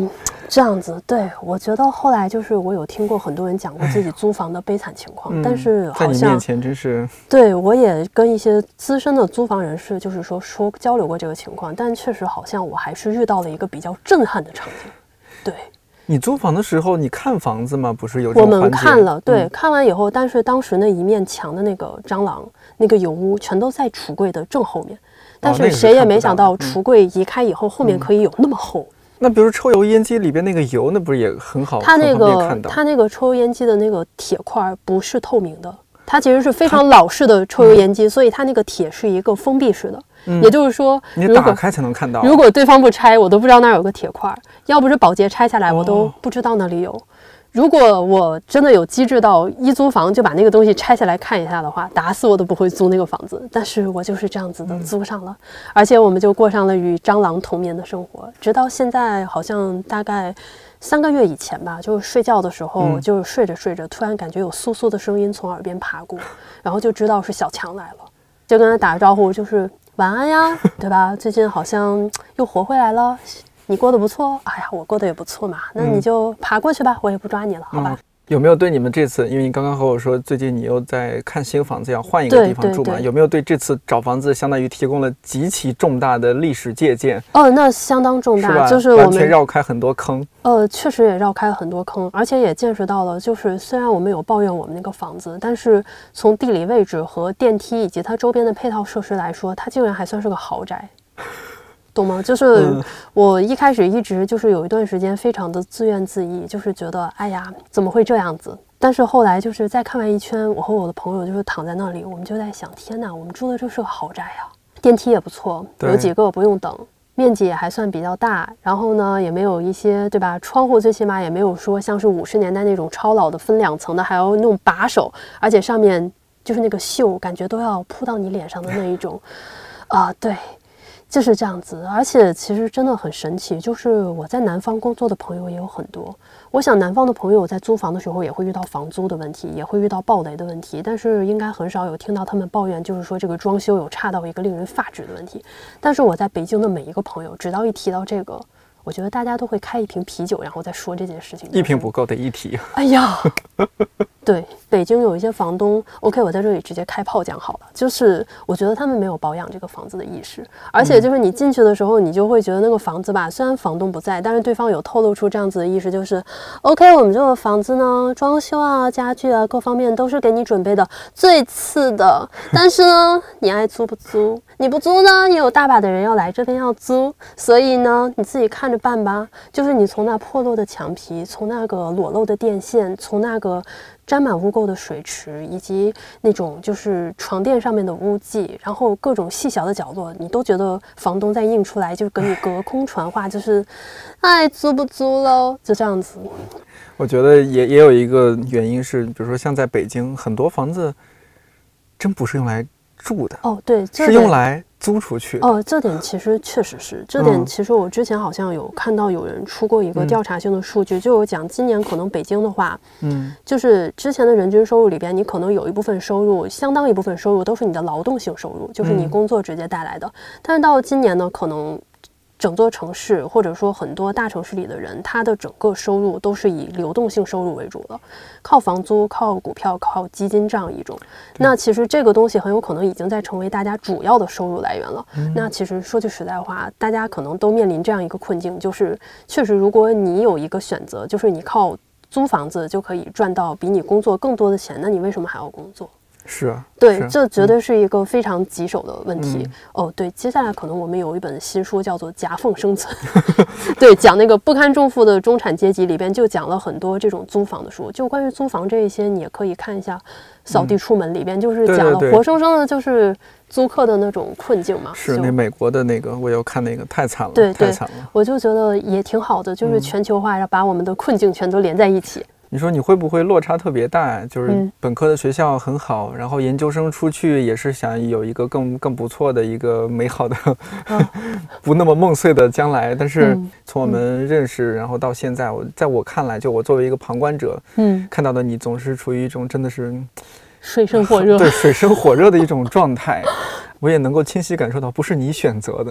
这样子。对，我觉得后来就是我有听过很多人讲过自己租房的悲惨情况，哎，但是好像在你面前真是。对，我也跟一些资深的租房人士就是说说交流过这个情况，但确实好像我还是遇到了一个比较震撼的场景。对，你租房的时候你看房子吗？不是有这种环节？我们看了，对，嗯，看完以后，但是当时那一面墙的那个蟑螂那个油污全都在橱柜的正后面，但是谁也没想到橱柜移开以后，哦，那个，后面可以有那么厚。嗯，那比如抽油烟机里边那个油，那不是也很好？它那个它那个抽油烟机的那个铁块不是透明的，它其实是非常老式的抽油烟机，所以它那个铁是一个封闭式的。嗯，也就是说，你打开才能看到。如果对方不拆，我都不知道那儿有个铁块，要不是保洁拆下来，我都不知道那里有。哦，如果我真的有机智到一租房就把那个东西拆下来看一下的话，打死我都不会租那个房子。但是我就是这样子的租上了。嗯，而且我们就过上了与蟑螂同眠的生活，直到现在好像大概三个月以前吧，就是睡觉的时候，嗯、就是睡着睡着，突然感觉有簌簌的声音从耳边爬过，然后就知道是小强来了，就跟他打个招呼，就是晚安呀，对吧？最近好像又活回来了，你过得不错，哎呀，我过得也不错嘛，那你就爬过去吧，嗯、我也不抓你了，好吧？嗯 有没有对你们这次，因为你刚刚和我说最近你又在看新房子，要换一个地方住嘛？有没有对这次找房子相当于提供了极其重大的历史借鉴？哦，那相当重大，是吧？就是我们完全绕开很多坑。呃，确实也绕开了很多坑，而且也见识到了，就是虽然我们有抱怨我们那个房子，但是从地理位置和电梯以及它周边的配套设施来说，它竟然还算是个豪宅。懂吗？就是我一开始一直就是有一段时间非常的自怨自艾，就是觉得哎呀怎么会这样子？但是后来就是再看完一圈，我和我的朋友就是躺在那里，我们就在想，天哪，我们住的这是个豪宅呀，电梯也不错，有几个不用等，面积也还算比较大，然后呢也没有一些对吧？窗户最起码也没有说像是五十年代那种超老的分两层的，还要用把手，而且上面就是那个锈，感觉都要扑到你脸上的那一种，啊、呃、对。 就是这样子，而且其实真的很神奇，就是我在南方工作的朋友也有很多。我想南方的朋友在租房的时候也会遇到房租的问题，也会遇到暴雷的问题，但是应该很少有听到他们抱怨，就是说这个装修有差到一个令人发指的问题。但是我在北京的每一个朋友，只要一提到这个，我觉得大家都会开一瓶啤酒，然后再说这件事情。一瓶不够的一提。哎呀，对，北京有一些房东 ，OK， 我在这里直接开炮讲好了，就是我觉得他们没有保养这个房子的意识，而且就是你进去的时候，你就会觉得那个房子吧，虽然房东不在，但是对方有透露出这样子的意识，就是 OK， 我们这个房子呢，装修啊、家具啊各方面都是给你准备的最次的，但是呢，你爱租不租？你不租呢，也有大把的人要来这边要租，所以呢，你自己看。 办吧，就是你从那破落的墙皮，从那个裸露的电线，从那个沾满污垢的水池，以及那种就是床垫上面的污迹，然后各种细小的角落，你都觉得房东在印出来，就跟你隔空传话，就是爱租不租喽，就这样子。我觉得也也有一个原因是，比如说像在北京，很多房子真不是用来住的哦，对，是用来。 租出去哦，这点其实确实是，这点其实我之前好像有看到有人出过一个调查性的数据，嗯、就有讲今年可能北京的话，嗯，就是之前的人均收入里边，你可能有一部分收入，相当一部分收入都是你的劳动性收入，就是你工作直接带来的。嗯、但是到今年呢，可能整座城市或者说很多大城市里的人，他的整个收入都是以流动性收入为主的，靠房租、靠股票、靠基金这样一种。那其实这个东西很有可能已经在成为大家主要的收入来源了。嗯、那其实说句实在话，大家可能都面临这样一个困境，就是确实，如果你有一个选择，就是你靠租房子就可以赚到比你工作更多的钱，那你为什么还要工作？ 是啊，对，啊、这绝对是一个非常棘手的问题。嗯、哦，对，接下来可能我们有一本新书叫做《夹缝生存》，对，讲那个不堪重负的中产阶级里边就讲了很多这种租房的书，就关于租房这一些，你也可以看一下《扫地出门》里边，就是讲了活生生的，就是租客的那种困境嘛。是那美国的那个，我有看那个，太惨了，对，对太惨了。我就觉得也挺好的，就是全球化，要把我们的困境全都连在一起。 你说你会不会落差特别大？就是本科的学校很好，嗯、然后研究生出去也是想有一个更更不错的一个美好的、啊、不那么梦碎的将来。但是从我们认识，嗯、然后到现在，我在我看来，就我作为一个旁观者，嗯，看到的你总是处于一种真的是水深火热，对水深火热的一种状态。我也能够清晰感受到，不是你选择的。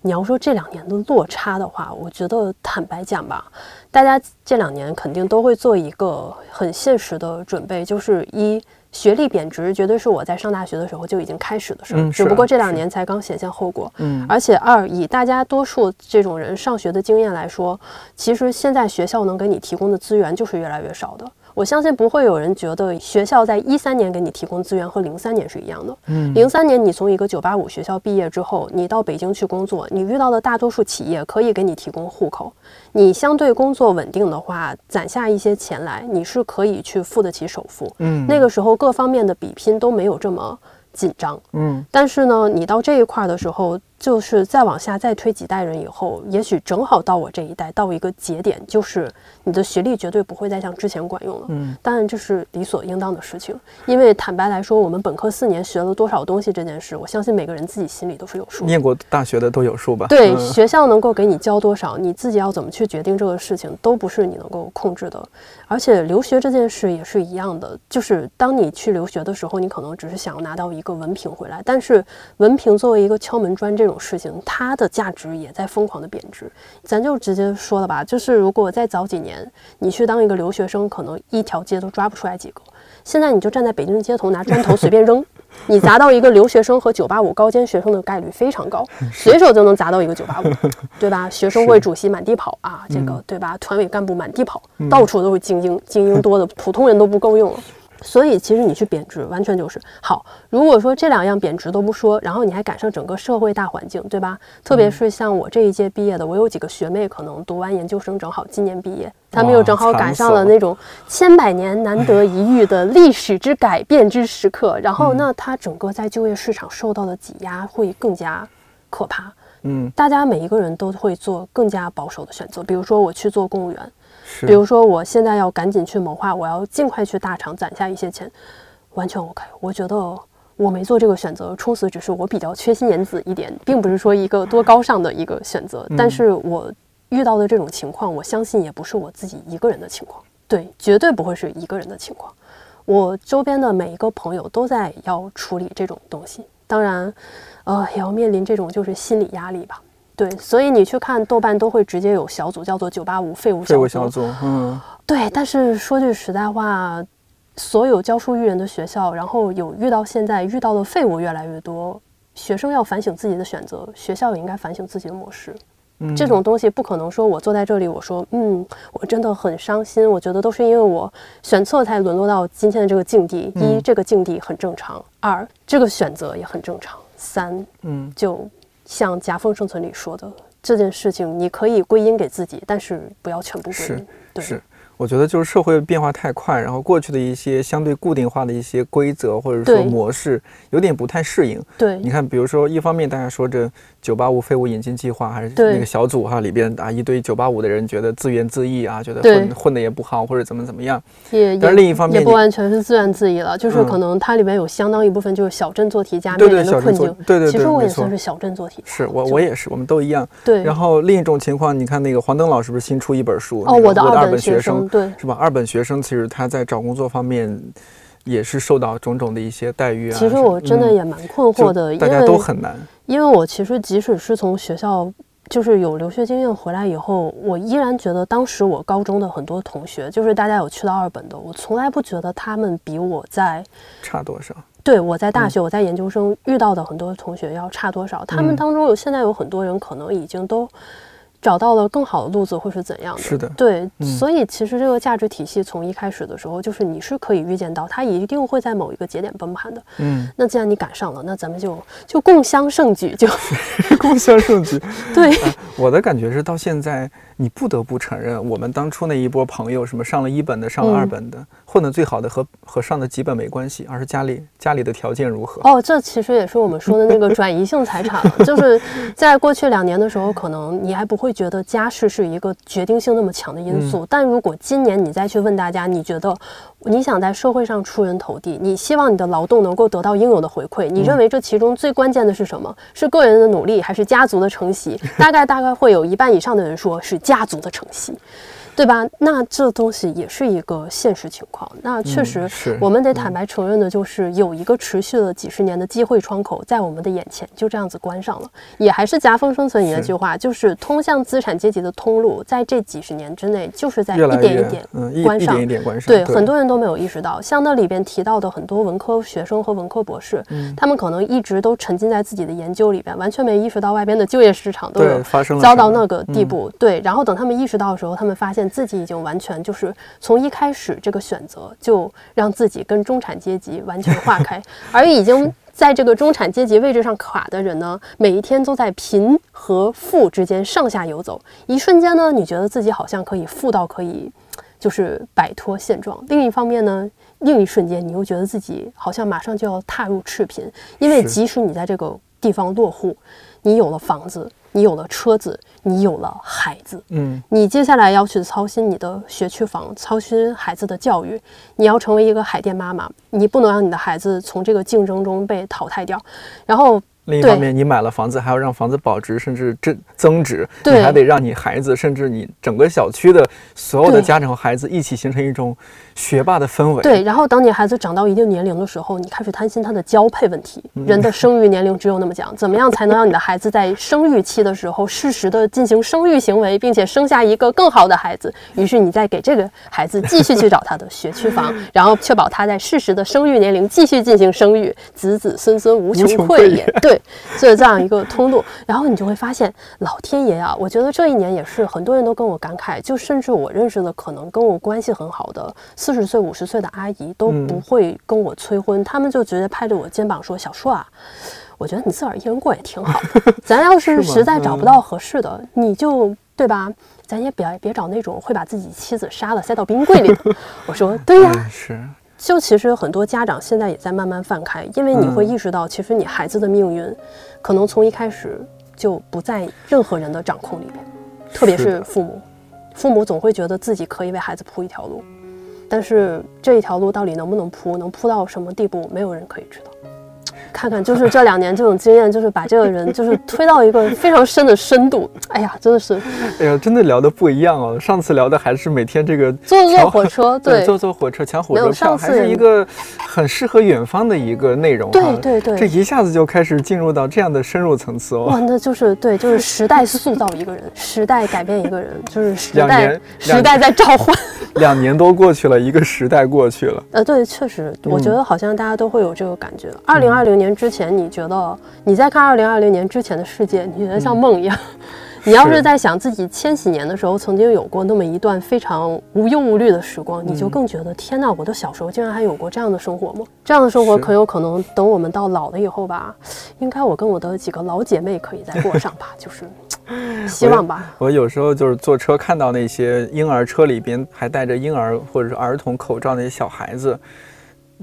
你要说这两年的落差的话，我觉得坦白讲吧，大家这两年肯定都会做一个很现实的准备，就是一学历贬值，绝对是我在上大学的时候就已经开始的事儿，嗯、只不过这两年才刚显现后果。嗯，而且二，以大家多数这种人上学的经验来说，其实现在学校能给你提供的资源就是越来越少的。 我相信不会有人觉得学校在一三年给你提供资源和零三年是一样的。嗯，零三年你从一个九八五学校毕业之后，你到北京去工作，你遇到的大多数企业可以给你提供户口，你相对工作稳定的话，攒下一些钱来，你是可以去付得起首付。嗯，那个时候各方面的比拼都没有这么紧张。嗯，但是呢，你到这一块的时候。就是再往下再推几代人以后，也许正好到我这一代，到一个节点，就是你的学历绝对不会再像之前管用了。嗯，当然这是理所应当的事情，因为坦白来说，我们本科四年学了多少东西这件事，我相信每个人自己心里都是有数。念过大学的都有数吧？对，嗯、学校能够给你教多少，你自己要怎么去决定这个事情，都不是你能够控制的。而且留学这件事也是一样的，就是当你去留学的时候，你可能只是想要拿到一个文凭回来，但是文凭作为一个敲门砖这种事情，它的价值也在疯狂的贬值。咱就直接说了吧，就是如果再早几年，你去当一个留学生，可能一条街都抓不出来几个。现在你就站在北京街头拿砖头随便扔，你砸到一个留学生和九八五高尖学生的概率非常高，随手就能砸到一个九八五，对吧？学生会主席满地跑啊，这个对吧？团委干部满地跑，嗯、到处都是精英，精英多的普通人都不够用了。所以其实你去贬值完全就是好，如果说这两样贬值都不说，然后你还赶上整个社会大环境，对吧？特别是像我这一届毕业的，我有几个学妹可能读完研究生正好今年毕业，她们又正好赶上了那种千百年难得一遇的历史之改变之时刻，然后那她整个在就业市场受到的挤压会更加可怕。嗯，大家每一个人都会做更加保守的选择，比如说我去做公务员，比如说我现在要赶紧去谋划，我要尽快去大厂攒下一些钱，完全 OK。 我觉得我没做这个选择，充此只是我比较缺心眼子一点，并不是说一个多高尚的一个选择、嗯、但是我遇到的这种情况，我相信也不是我自己一个人的情况，对，绝对不会是一个人的情况，我周边的每一个朋友都在要处理这种东西，当然呃，也要面临这种就是心理压力吧。对，所以你去看豆瓣都会直接有小组叫做九八五废物小组。废物小组，嗯，对。但是说句实在话，所有教书育人的学校，然后有遇到现在遇到的废物越来越多，学生要反省自己的选择，学校也应该反省自己的模式。嗯，这种东西不可能说我坐在这里，我说嗯，我真的很伤心，我觉得都是因为我选错才沦落到今天的这个境地。嗯、一，这个境地很正常；二，这个选择也很正常；三，嗯，就。像夹缝生存里说的，这件事情你可以归因给自己，但是不要全部归因。对，是，我觉得就是社会变化太快，然后过去的一些相对固定化的一些规则或者说模式有点不太适应。对，你看比如说一方面大家说这九八五废物引进计划，还是那个小组哈、啊、里边啊一堆九八五的人觉得自怨自艾啊，觉得混混的也不好或者怎么怎么样，也但另一方面也不完全是自怨自艾了，就是可能它里面有相当一部分就是小镇做题家面临的困境。对对对，其实我也算是小镇做题家，是我我也是，我们都一样。对，然后另一种情况，你看那个黄登老师不是新出一本书哦、那个、我的二本学生，对，是吧？二本学生其实他在找工作方面也是受到种种的一些待遇啊。其实我真的也蛮困惑的，嗯、大家都很难。因为我其实即使是从学校就是有留学经验回来以后，我依然觉得当时我高中的很多同学，就是大家有去到二本的，我从来不觉得他们比我在差多少。对，我在大学、嗯、我在研究生遇到的很多同学要差多少。他们当中有、嗯、现在有很多人可能已经都找到了更好的路子，会是怎样的？是的，对、嗯，所以其实这个价值体系从一开始的时候，就是你是可以预见到，它一定会在某一个节点崩盘的。嗯，那既然你赶上了，那咱们就就共襄盛举，就共襄盛举。对、啊，我的感觉是到现在，你不得不承认，我们当初那一波朋友，什么上了一本的，上了二本的，嗯、混得最好的和和上的几本没关系，而是家里家里的条件如何。哦，这其实也是我们说的那个转移性财产了，就是在过去两年的时候，可能你还不会觉得家世是一个决定性那么强的因素、嗯、但如果今年你再去问大家，你觉得你想在社会上出人头地，你希望你的劳动能够得到应有的回馈，你认为这其中最关键的是什么、嗯、是个人的努力还是家族的承袭？大概大概会有一半以上的人说是家族的承袭，对吧？那这东西也是一个现实情况。那确实我们得坦白承认的就是有一个持续了几十年的机会窗口在我们的眼前就这样子关上了。也还是夹缝生存那句话，就是通向资产阶级的通路在这几十年之内就是在一点一点关上，对，很多人都没有意识到。像那里边提到的很多文科学生和文科博士、嗯、他们可能一直都沉浸在自己的研究里边，完全没意识到外边的就业市场都有遭到那个地步、嗯、对，然后等他们意识到的时候，他们发现自己已经完全就是从一开始这个选择就让自己跟中产阶级完全划开，而已经在这个中产阶级位置上卡的人呢，每一天都在贫和富之间上下游走。一瞬间呢，你觉得自己好像可以富到可以就是摆脱现状，另一方面呢，另一瞬间你又觉得自己好像马上就要踏入赤贫，因为即使你在这个地方落户，你有了房子，你有了车子，你有了孩子，嗯，你接下来要去操心你的学区房，操心孩子的教育，你要成为一个海淀妈妈，你不能让你的孩子从这个竞争中被淘汰掉。然后另一方面，你买了房子，还要让房子保值，甚至增值，你还得让你孩子，甚至你整个小区的所有的家长和孩子一起形成一种学霸的氛围。对，然后当你孩子长到一定年龄的时候，你开始担心他的交配问题。人的生育年龄只有那么讲，怎么样才能让你的孩子在生育期的时候适时的进行生育行为，并且生下一个更好的孩子？于是你再给这个孩子继续去找他的学区房，然后确保他在适时的生育年龄继续进行生育，子子孙孙无穷匮也。对。所以这样一个通路，然后你就会发现，老天爷啊！我觉得这一年也是很多人都跟我感慨，就甚至我认识的可能跟我关系很好的四十岁、五十岁的阿姨都不会跟我催婚，嗯、他们就直接拍着我肩膀说：“小硕啊，我觉得你自个儿一人过也挺好的，咱要是实在找不到合适的，嗯、你就对吧？咱也别别找那种会把自己妻子杀了塞到冰柜里的。”我说：“对呀、啊。”是。就其实很多家长现在也在慢慢放开，因为你会意识到，其实你孩子的命运，可能从一开始就不在任何人的掌控里边，特别是父母，父母总会觉得自己可以为孩子铺一条路，但是这一条路到底能不能铺，能铺到什么地步，没有人可以知道。看看，就是这两年这种经验，就是把这个人就是推到一个非常深的深度。哎呀，真的是，哎呀，真的聊的不一样哦。上次聊的还是每天这个坐坐火车，对，坐坐火车抢火车票，还是一个很适合远方的一个内容。对对对，这一下子就开始进入到这样的深入层次哦。哇，那就是对，就是时代塑造一个人，时代改变一个人，就是时代时代在召唤。两年多过去了，一个时代过去了。呃，对，确实，我觉得好像大家都会有这个感觉。二零二零年之前，你觉得你在看二零二零年之前的世界，你觉得像梦一样。嗯、你要是在想自己千禧年的时候，曾经有过那么一段非常无忧无虑的时光，嗯、你就更觉得天哪，我的小时候竟然还有过这样的生活吗？这样的生活很有可能等我们到老了以后吧，应该我跟我的几个老姐妹可以再过上吧，就是。希望吧。我有时候就是坐车看到那些婴儿车里边还戴着婴儿或者是儿童口罩那些小孩子，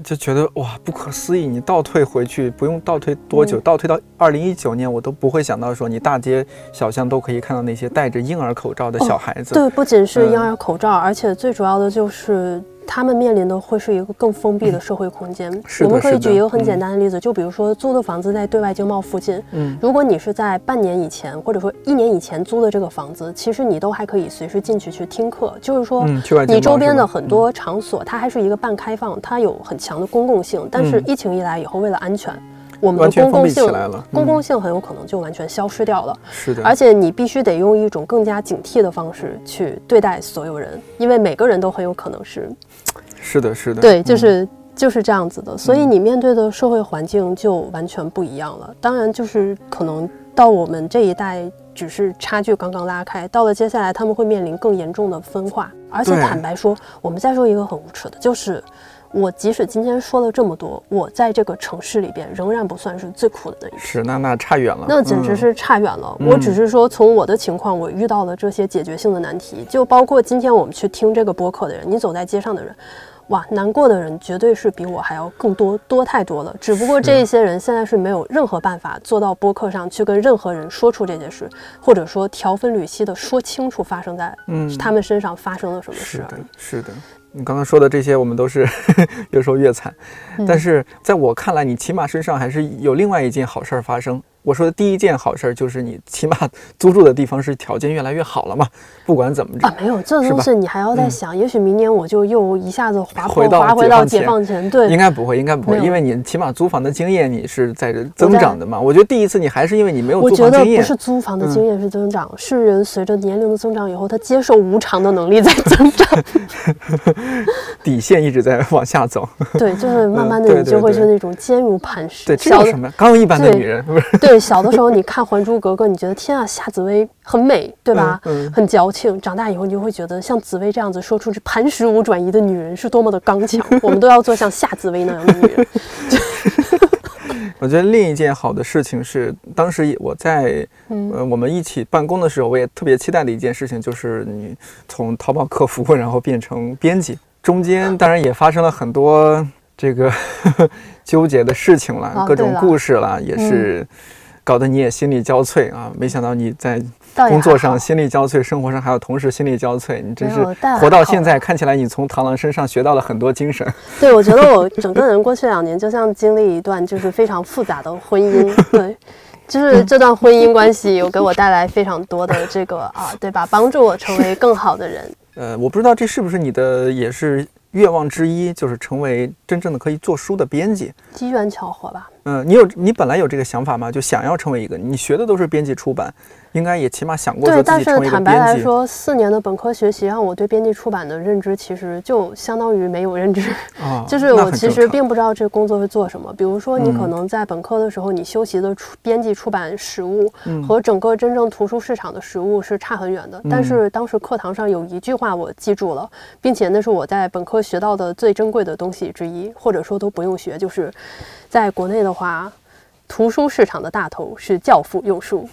就觉得哇，不可思议！你倒退回去，不用倒退多久，嗯、倒退到二零一九年，我都不会想到说你大街小巷都可以看到那些戴着婴儿口罩的小孩子。哦、对，不仅是婴儿口罩，嗯、而且最主要的就是他们面临的会是一个更封闭的社会空间。嗯、我们可以举一个很简单的例子，嗯、就比如说租的房子在对外经贸附近，嗯，如果你是在半年以前或者说一年以前租的这个房子，其实你都还可以随时进去去听课，就是说你周边的很多场所，嗯、它还是一个半开放，它有很强的公共性，但是疫情一来以后，为了安全，嗯、我们的公共性公共性很有可能就完全消失掉了。是的，而且你必须得用一种更加警惕的方式去对待所有人，因为每个人都很有可能是。是的，是的，对，就是、嗯、就是这样子的，所以你面对的社会环境就完全不一样了。嗯、当然，就是可能到我们这一代。只是差距刚刚拉开，到了接下来他们会面临更严重的分化，而且坦白说，我们再说一个很无耻的，就是我即使今天说了这么多，我在这个城市里边仍然不算是最苦的那一批。是，那那差远了，那简直是差远了。嗯、我只是说从我的情况，我遇到了这些解决性的难题，嗯、就包括今天我们去听这个播客的人，你走在街上的人。哇，难过的人绝对是比我还要更多，多太多了。只不过这一些人现在是没有任何办法做到播客上去跟任何人说出这件事，或者说条分缕析的说清楚发生在他们身上发生了什么事而已。嗯、是的，是的。你刚刚说的这些，我们都是越说越惨，但是在我看来，你起码身上还是有另外一件好事儿发生。我说的第一件好事就是你起码租住的地方是条件越来越好了嘛，不管怎么着啊，没有这东西你还要再想，嗯、也许明年我就又一下子滑回到滑回到解放前，对，应该不会，应该不会，因为你起码租房的经验你是在增长的嘛。我, 我觉得第一次你还是因为你没有租房经验，我觉得不是租房的经验是增长，嗯、是人随着年龄的增长以后，他接受无常的能力在增长。底线一直在往下走，对，就是慢慢的你就会是那种坚如磐石。对，这叫什么？刚毅般的女人，不是？对，小的时候你看《还珠格格》，你觉得天啊，夏紫薇很美，对吧？嗯嗯、很矫情。长大以后，你就会觉得像紫薇这样子说出这磐石无转移的女人是多么的刚强，我们都要做像夏紫薇那样的女人。我觉得另一件好的事情是，当时我在呃我们一起办公的时候，我也特别期待的一件事情就是你从淘宝客服然后变成编辑，中间当然也发生了很多这个呵呵纠结的事情啦，各种故事啦，也是搞得你也心力交瘁啊！没想到你在工作上心力交瘁，生活上还有同事心力交瘁，你真是活到现在，看起来你从螳螂身上学到了很多精神。对，我觉得我整个人过去两年就像经历一段就是非常复杂的婚姻，对，就是这段婚姻关系有给我带来非常多的这个啊，对吧？帮助我成为更好的人。呃，我不知道这是不是你的也是愿望之一，就是成为真正的可以做书的编辑。机缘巧合吧。嗯，你有你本来有这个想法吗？就想要成为一个，你学的都是编辑出版，应该也起码想过说自己成为一个编辑。对，但是坦白来说，四年的本科学习让我对编辑出版的认知其实就相当于没有认知，哦、就是我其实并不知道这个工作是做什么。比如说，你可能在本科的时候，你修习的出编辑出版实务和整个真正图书市场的实务是差很远的。嗯、但是当时课堂上有一句话我记住了，并且那是我在本科学到的最珍贵的东西之一，或者说都不用学，就是在国内的话，图书市场的大头是教父用书。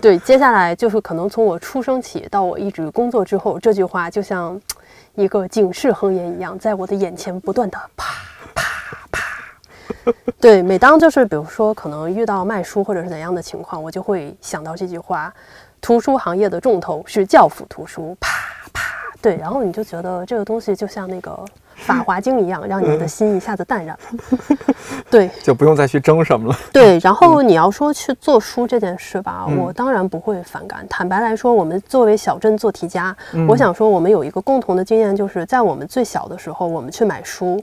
对，接下来就是可能从我出生起到我一直工作之后，这句话就像一个警示横言一样，在我的眼前不断的啪啪啪。对，每当就是比如说可能遇到卖书或者是怎样的情况，我就会想到这句话，图书行业的重头是教父图书，啪啪。对，然后你就觉得这个东西就像那个法华经一样，让你的心一下子淡然了。对，就不用再去争什么了。对，然后你要说去做书这件事吧，嗯、我当然不会反感。坦白来说，我们作为小镇做题家，嗯、我想说我们有一个共同的经验，就是在我们最小的时候，我们去买书，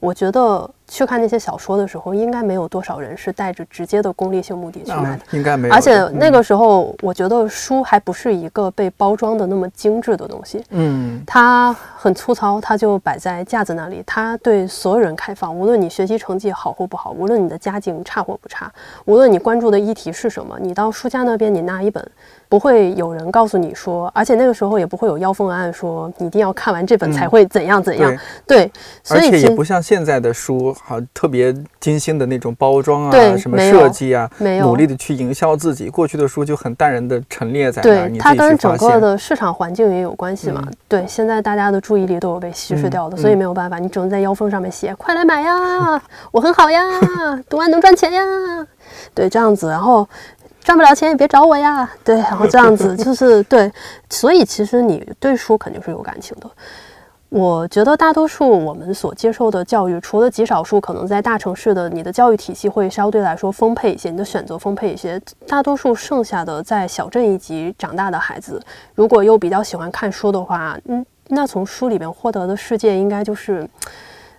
我觉得去看那些小说的时候，应该没有多少人是带着直接的功利性目的去买的，嗯、应该没有。而且那个时候，嗯、我觉得书还不是一个被包装的那么精致的东西，嗯，它很粗糙，它就摆在架子那里，它对所有人开放，无论你学习成绩好或不好，无论你的家境差或不差，无论你关注的议题是什么，你到书架那边，你拿一本。不会有人告诉你说，而且那个时候也不会有妖风暗说你一定要看完这本才会怎样怎样。嗯、对，对所以而且也不像现在的书，好特别精心的那种包装啊，什么设计啊，努力的去营销自己。过去的书就很淡然的陈列在那儿，对，它跟整个的市场环境也有关系嘛。嗯、对，现在大家的注意力都有被稀释掉的，嗯、所以没有办法，你只能在妖风上面写，嗯、快来买呀，我很好呀，读完能赚钱呀，对，这样子，然后。赚不了钱也别找我呀，对，然后这样子就是对，所以其实你对书肯定是有感情的。我觉得大多数我们所接受的教育，除了极少数可能在大城市的你的教育体系会相对来说丰沛一些，你的选择丰沛一些，大多数剩下的在小镇一级长大的孩子，如果又比较喜欢看书的话，嗯，那从书里面获得的世界应该就是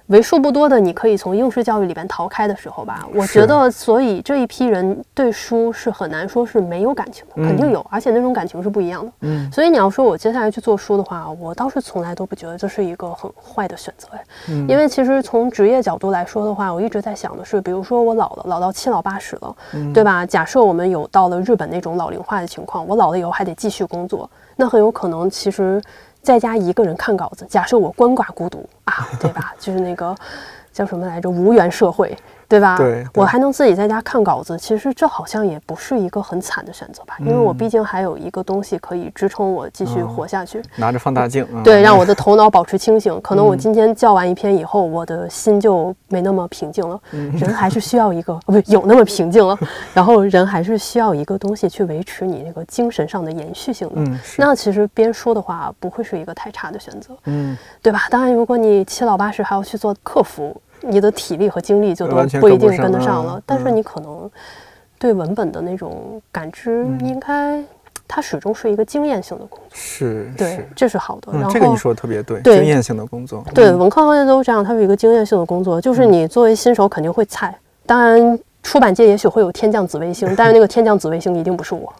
为数不多的你可以从应试教育里边逃开的时候吧，我觉得，所以这一批人对书是很难说是没有感情的，肯定有，而且那种感情是不一样的。嗯，所以你要说我接下来去做书的话，我倒是从来都不觉得这是一个很坏的选择，嗯、因为其实从职业角度来说的话，我一直在想的是，比如说我老了，老到七老八十了，嗯、对吧？假设我们有到了日本那种老龄化的情况，我老了以后还得继续工作，那很有可能其实。在家一个人看稿子，假设我鳏寡孤独啊，对吧？就是那个叫什么来着，无缘社会，对吧？对，对我还能自己在家看稿子，其实这好像也不是一个很惨的选择吧，嗯、因为我毕竟还有一个东西可以支撑我继续活下去。嗯、拿着放大镜，嗯、对，让我的头脑保持清醒。可能我今天教完一篇以后，我的心就没那么平静了。嗯、人还是需要一个，不、哦、有那么平静了。然后人还是需要一个东西去维持你那个精神上的延续性的。嗯、那其实编书的话，不会是一个太差的选择，嗯，对吧？当然，如果你七老八十还要去做客服。你的体力和精力就都不一定跟得上了，但是你可能对文本的那种感知，应该它始终是一个经验性的工作，是，对，这是好的。然后这个你说的特别对，经验性的工作，对，文科行业都这样，它是一个经验性的工作，就是你作为新手肯定会菜，当然出版界也许会有天降紫微星，但是那个天降紫微星一定不是我。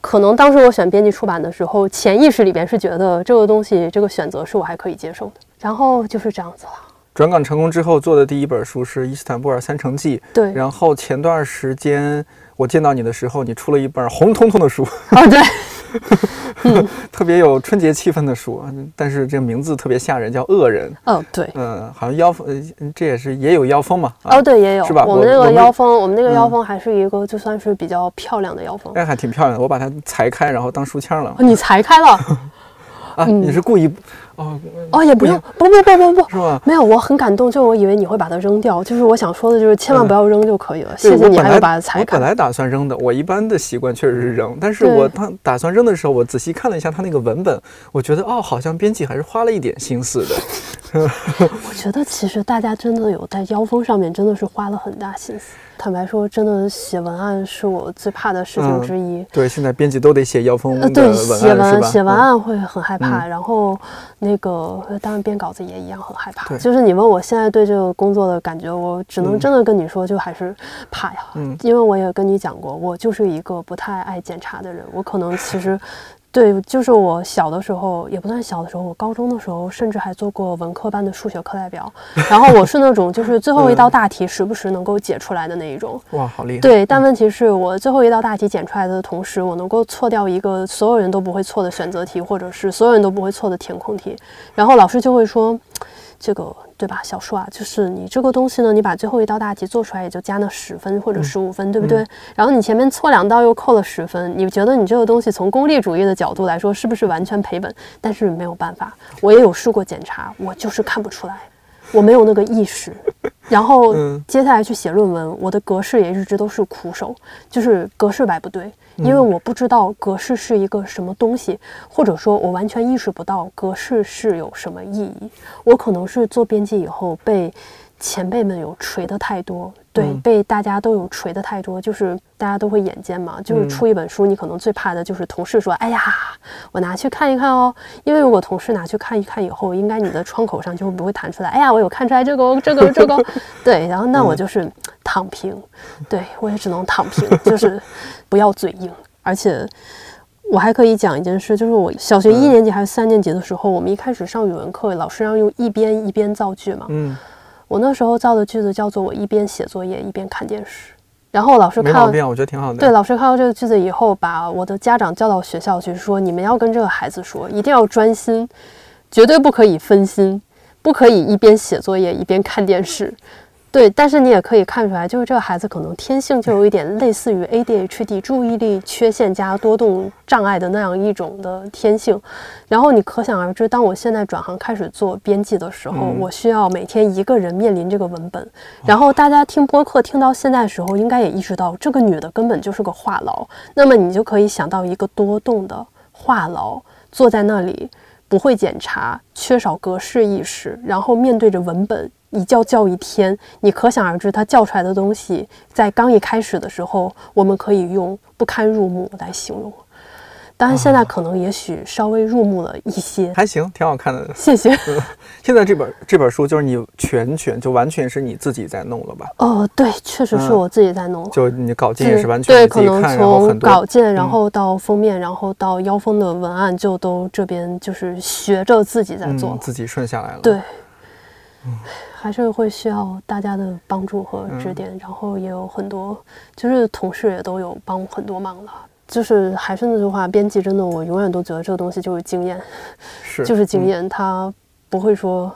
可能当时我选编辑出版的时候，潜意识里边是觉得这个东西这个选择是我还可以接受的，然后就是这样子了。转岗成功之后做的第一本书是《伊斯坦布尔三城记》，对。然后前段时间我见到你的时候，你出了一本红彤彤的书，哦，对，嗯、特别有春节气氛的书，但是这个名字特别吓人，叫《恶人》。哦，对，嗯，好像妖风，这也是也有妖风嘛？哦，对，也有，是吧？我们那个妖风，我 们, 我们那个妖风还是一个就算是比较漂亮的妖风，哎，还挺漂亮的，我把它裁开，然后当书签了。哦、你裁开了？啊，嗯、你是故意？哦哦，也不用，不不不不不，是吧？没有，我很感动，就我以为你会把它扔掉，就是我想说的，就是千万不要扔就可以了。嗯、谢谢你还有把它裁砍。我本来打算扔的，我一般的习惯确实是扔，但是我他打算扔的时候，我仔细看了一下他那个文本，我觉得哦，好像编辑还是花了一点心思的。我觉得其实大家真的有在腰封上面真的是花了很大心思。坦白说，真的写文案是我最怕的事情之一。嗯、对，现在编辑都得写腰封的文案、呃、对，写文写文案会很害怕，嗯、然后。那个当然编稿子也一样很害怕，就是你问我现在对这个工作的感觉，我只能真的跟你说，就还是怕呀。嗯，因为我也跟你讲过，我就是一个不太爱检查的人，我可能其实。对，就是我小的时候，也不算小的时候，我高中的时候甚至还做过文科班的数学课代表，然后我是那种就是最后一道大题时不时能够解出来的那一种。哇，好厉害！对，但问题是我最后一道大题解出来的同时，我能够错掉一个所有人都不会错的选择题，或者是所有人都不会错的填空题，然后老师就会说，这个。对吧，小树啊，就是你这个东西呢，你把最后一道大题做出来，也就加那十分或者十五分，嗯、对不对？嗯、然后你前面错两道又扣了十分，你觉得你这个东西从功利主义的角度来说，是不是完全赔本？但是没有办法，我也有试过检查，我就是看不出来，我没有那个意识。然后接下来去写论文，我的格式也一直都是苦手，就是格式摆不对。因为我不知道格式是一个什么东西，或者说我完全意识不到格式是有什么意义。我可能是做编辑以后被前辈们有锤的太多，对，嗯、被大家都有锤的太多，就是大家都会眼尖嘛，就是出一本书，你可能最怕的就是同事说，嗯、哎呀，我拿去看一看哦，因为如果同事拿去看一看以后，应该你的窗口上就不会弹出来，哎呀，我有看出来这个这个这个，对，然后那我就是躺平，嗯、对，我也只能躺平，就是不要嘴硬，而且。我还可以讲一件事，就是我小学一年级还是三年级的时候，嗯、我们一开始上语文课，老师让用一边一边造句嘛。嗯，我那时候造的句子叫做我一边写作业一边看电视，然后老师看到，没毛病，我觉得挺好的。对，老师看到这个句子以后，把我的家长叫到学校去说，你们要跟这个孩子说，一定要专心，绝对不可以分心，不可以一边写作业一边看电视。对，但是你也可以看出来，就是这个孩子可能天性就有一点类似于 A D H D 注意力缺陷加多动障碍的那样一种的天性。然后你可想而知，当我现在转行开始做编辑的时候，嗯、我需要每天一个人面临这个文本。然后大家听播客听到现在的时候，应该也意识到这个女的根本就是个话痨。那么你就可以想到一个多动的话痨坐在那里，不会检查，缺少格式意识，然后面对着文本。一叫叫一天，你可想而知，他叫出来的东西，在刚一开始的时候，我们可以用不堪入目来形容。当然，现在可能也许稍微入目了一些，还行，挺好看的。谢谢。嗯、现在这本这本书就是你全权就完全是你自己在弄了吧？哦，对，确实是我自己在弄。嗯、就你稿件也是完全是自己看，对，可能从稿件，然后到封面，嗯、然后到腰封的文案，就都这边就是学着自己在做，嗯、自己顺下来了。对。嗯，还是会需要大家的帮助和指点，嗯、然后也有很多，就是同事也都有帮很多忙了。就是还是那句话，编辑真的，我永远都觉得这个东西就是经验，是就是经验，嗯、它不会说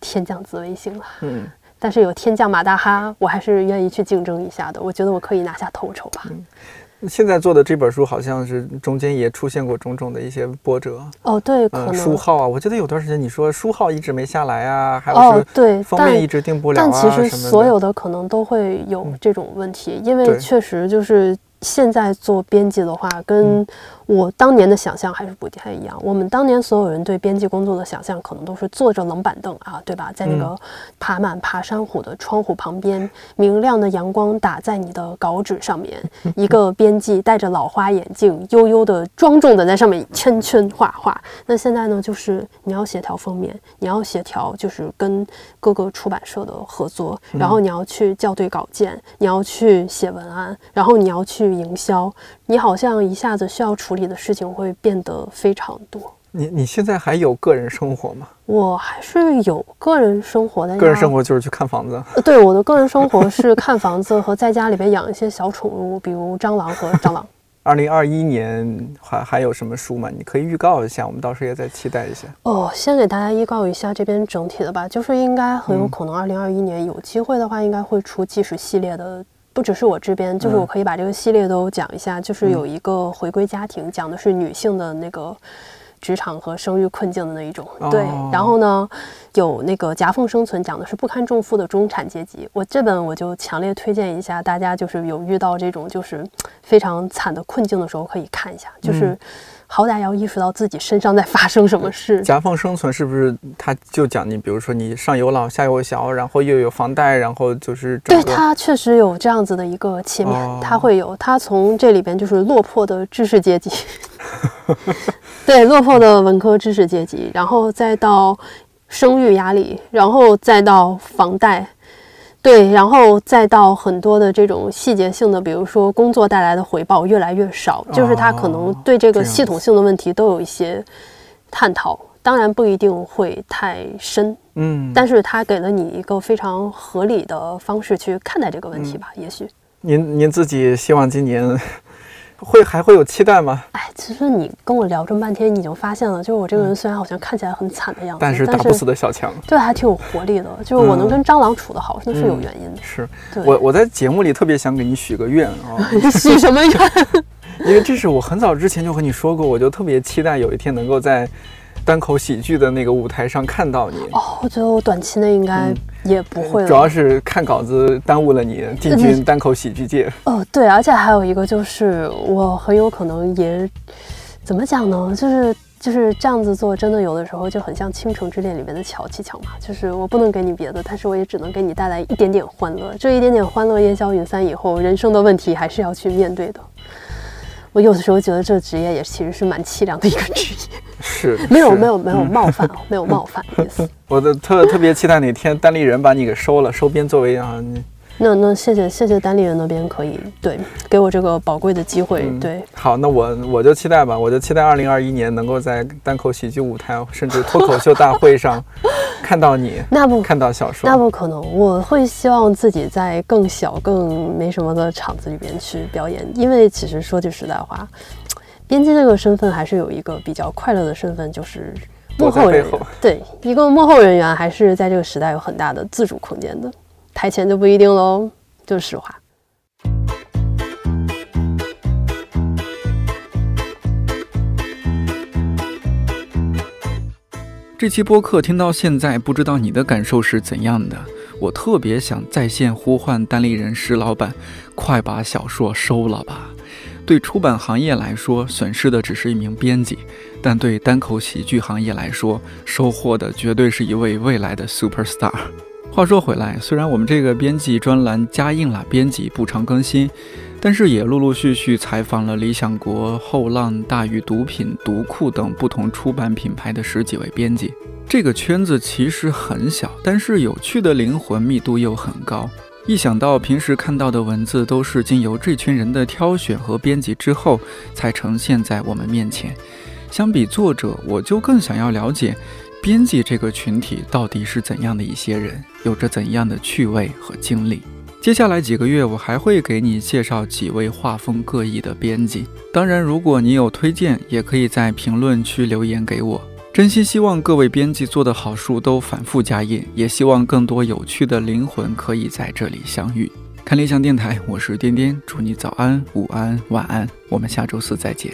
天降紫微星了。嗯，但是有天降马大哈，我还是愿意去竞争一下的。我觉得我可以拿下头筹吧。嗯，现在做的这本书好像是中间也出现过种种的一些波折哦，对，可能、呃、书号啊，我觉得有段时间你说书号一直没下来啊，还有是对封面一直定不了啊，哦、但, 但其实所有的可能都会有这种问题，嗯、因为确实就是现在做编辑的话，跟我当年的想象还是不太一样。嗯、我们当年所有人对编辑工作的想象，可能都是坐着冷板凳啊，对吧？在那个爬满爬山虎的窗户旁边，明亮的阳光打在你的稿纸上面，一个编辑戴着老花眼镜，悠悠的庄重的在上面圈圈画画。那现在呢，就是你要协调封面，你要协调就是跟各个出版社的合作，然后你要去校对稿件，你要去写文案，然后你要去营销，你好像一下子需要处理的事情会变得非常多。你你现在还有个人生活吗？我还是有个人生活的。个人生活就是去看房子。对，我的个人生活是看房子和在家里边养一些小宠物，比如蟑螂和蟑螂。二零二一年还还有什么书吗？你可以预告一下，我们到时候也再期待一下。哦，先给大家预告一下这边整体的吧，就是应该很有可能二零二一年有机会的话，应该会出纪实系列的。不只是我这边，就是我可以把这个系列都讲一下。嗯、就是有一个回归家庭，讲的是女性的那个职场和生育困境的那一种。哦、对，然后呢，有那个夹缝生存，讲的是不堪重负的中产阶级。我这本我就强烈推荐一下，大家就是有遇到这种就是非常惨的困境的时候，可以看一下，就是。嗯 好歹要意识到自己身上在发生什么事。夹缝生存是不是？他就讲你，比如说你上有老下有小，然后又有房贷，然后就是对他确实有这样子的一个切面，哦、他会有他从这里边就是落魄的知识阶级，对落魄的文科知识阶级，然后再到生育压力，然后再到房贷。 对，然后再到很多的这种细节性的，比如说工作带来的回报越来越少，就是他可能对这个系统性的问题都有一些探讨，当然不一定会太深，嗯，但是他给了你一个非常合理的方式去看待这个问题吧，嗯、也许。您您自己希望今年会还会有期待吗？哎，其实你跟我聊这么半天，你已经发现了，就是我这个人虽然好像看起来很惨的样子，但是打不死的小强，对，还挺有活力的。就是我能跟蟑螂处得好，那、嗯、是有原因的。是我我在节目里特别想给你许个愿啊，哦、许什么愿？因为这是我很早之前就和你说过，我就特别期待有一天能够在单口喜剧的那个舞台上看到你。哦，我觉得我短期内应该、嗯。 也不会了，主要是看稿子耽误了你进军单口喜剧界。嗯、哦，对，而且还有一个就是我很有可能也怎么讲呢？就是就是这样子做，真的有的时候就很像《倾城之恋》里面的乔七强嘛。就是我不能给你别的，但是我也只能给你带来一点点欢乐。这一点点欢乐烟消云散以后，人生的问题还是要去面对的。我有的时候觉得这职业也其实是蛮凄凉的一个职业。 是，没有没有没有冒犯，没有冒犯的意思。我的特特别期待哪天单立人把你给收了，收编作为啊，那那谢谢谢谢单立人那边可以对给我这个宝贵的机会，嗯、对。好，那我我就期待吧，我就期待二零二一年能够在单口喜剧舞台，甚至脱口秀大会上看到你，那不看到小说，那不可能。我会希望自己在更小、更没什么的场子里边去表演，因为其实说句实在话。 编辑这个身份还是有一个比较快乐的身份，就是幕后人员。对，一个幕后人员还是在这个时代有很大的自主空间的，台前就不一定喽，就是实话。这期播客听到现在，不知道你的感受是怎样的？我特别想在线呼唤单立人石老板，快把小说收了吧！ 对出版行业来说，损失的只是一名编辑；但对单口喜剧行业来说，收获的绝对是一位未来的 super star。话说回来，虽然我们这个编辑专栏加印了编辑不常更新，但是也陆陆续续采访了理想国、后浪、大宇毒品、读库等不同出版品牌的十几位编辑。这个圈子其实很小，但是有趣的灵魂密度又很高。 一想到平时看到的文字都是经由这群人的挑选和编辑之后才呈现在我们面前，相比作者，我就更想要了解编辑这个群体到底是怎样的一些人，有着怎样的趣味和经历。接下来几个月，我还会给你介绍几位画风各异的编辑。当然，如果你有推荐，也可以在评论区留言给我。 真心希望各位编辑做的好书都反复加印，也希望更多有趣的灵魂可以在这里相遇。看理想电台，我是颠颠，祝你早安、午安、晚安，我们下周四再见。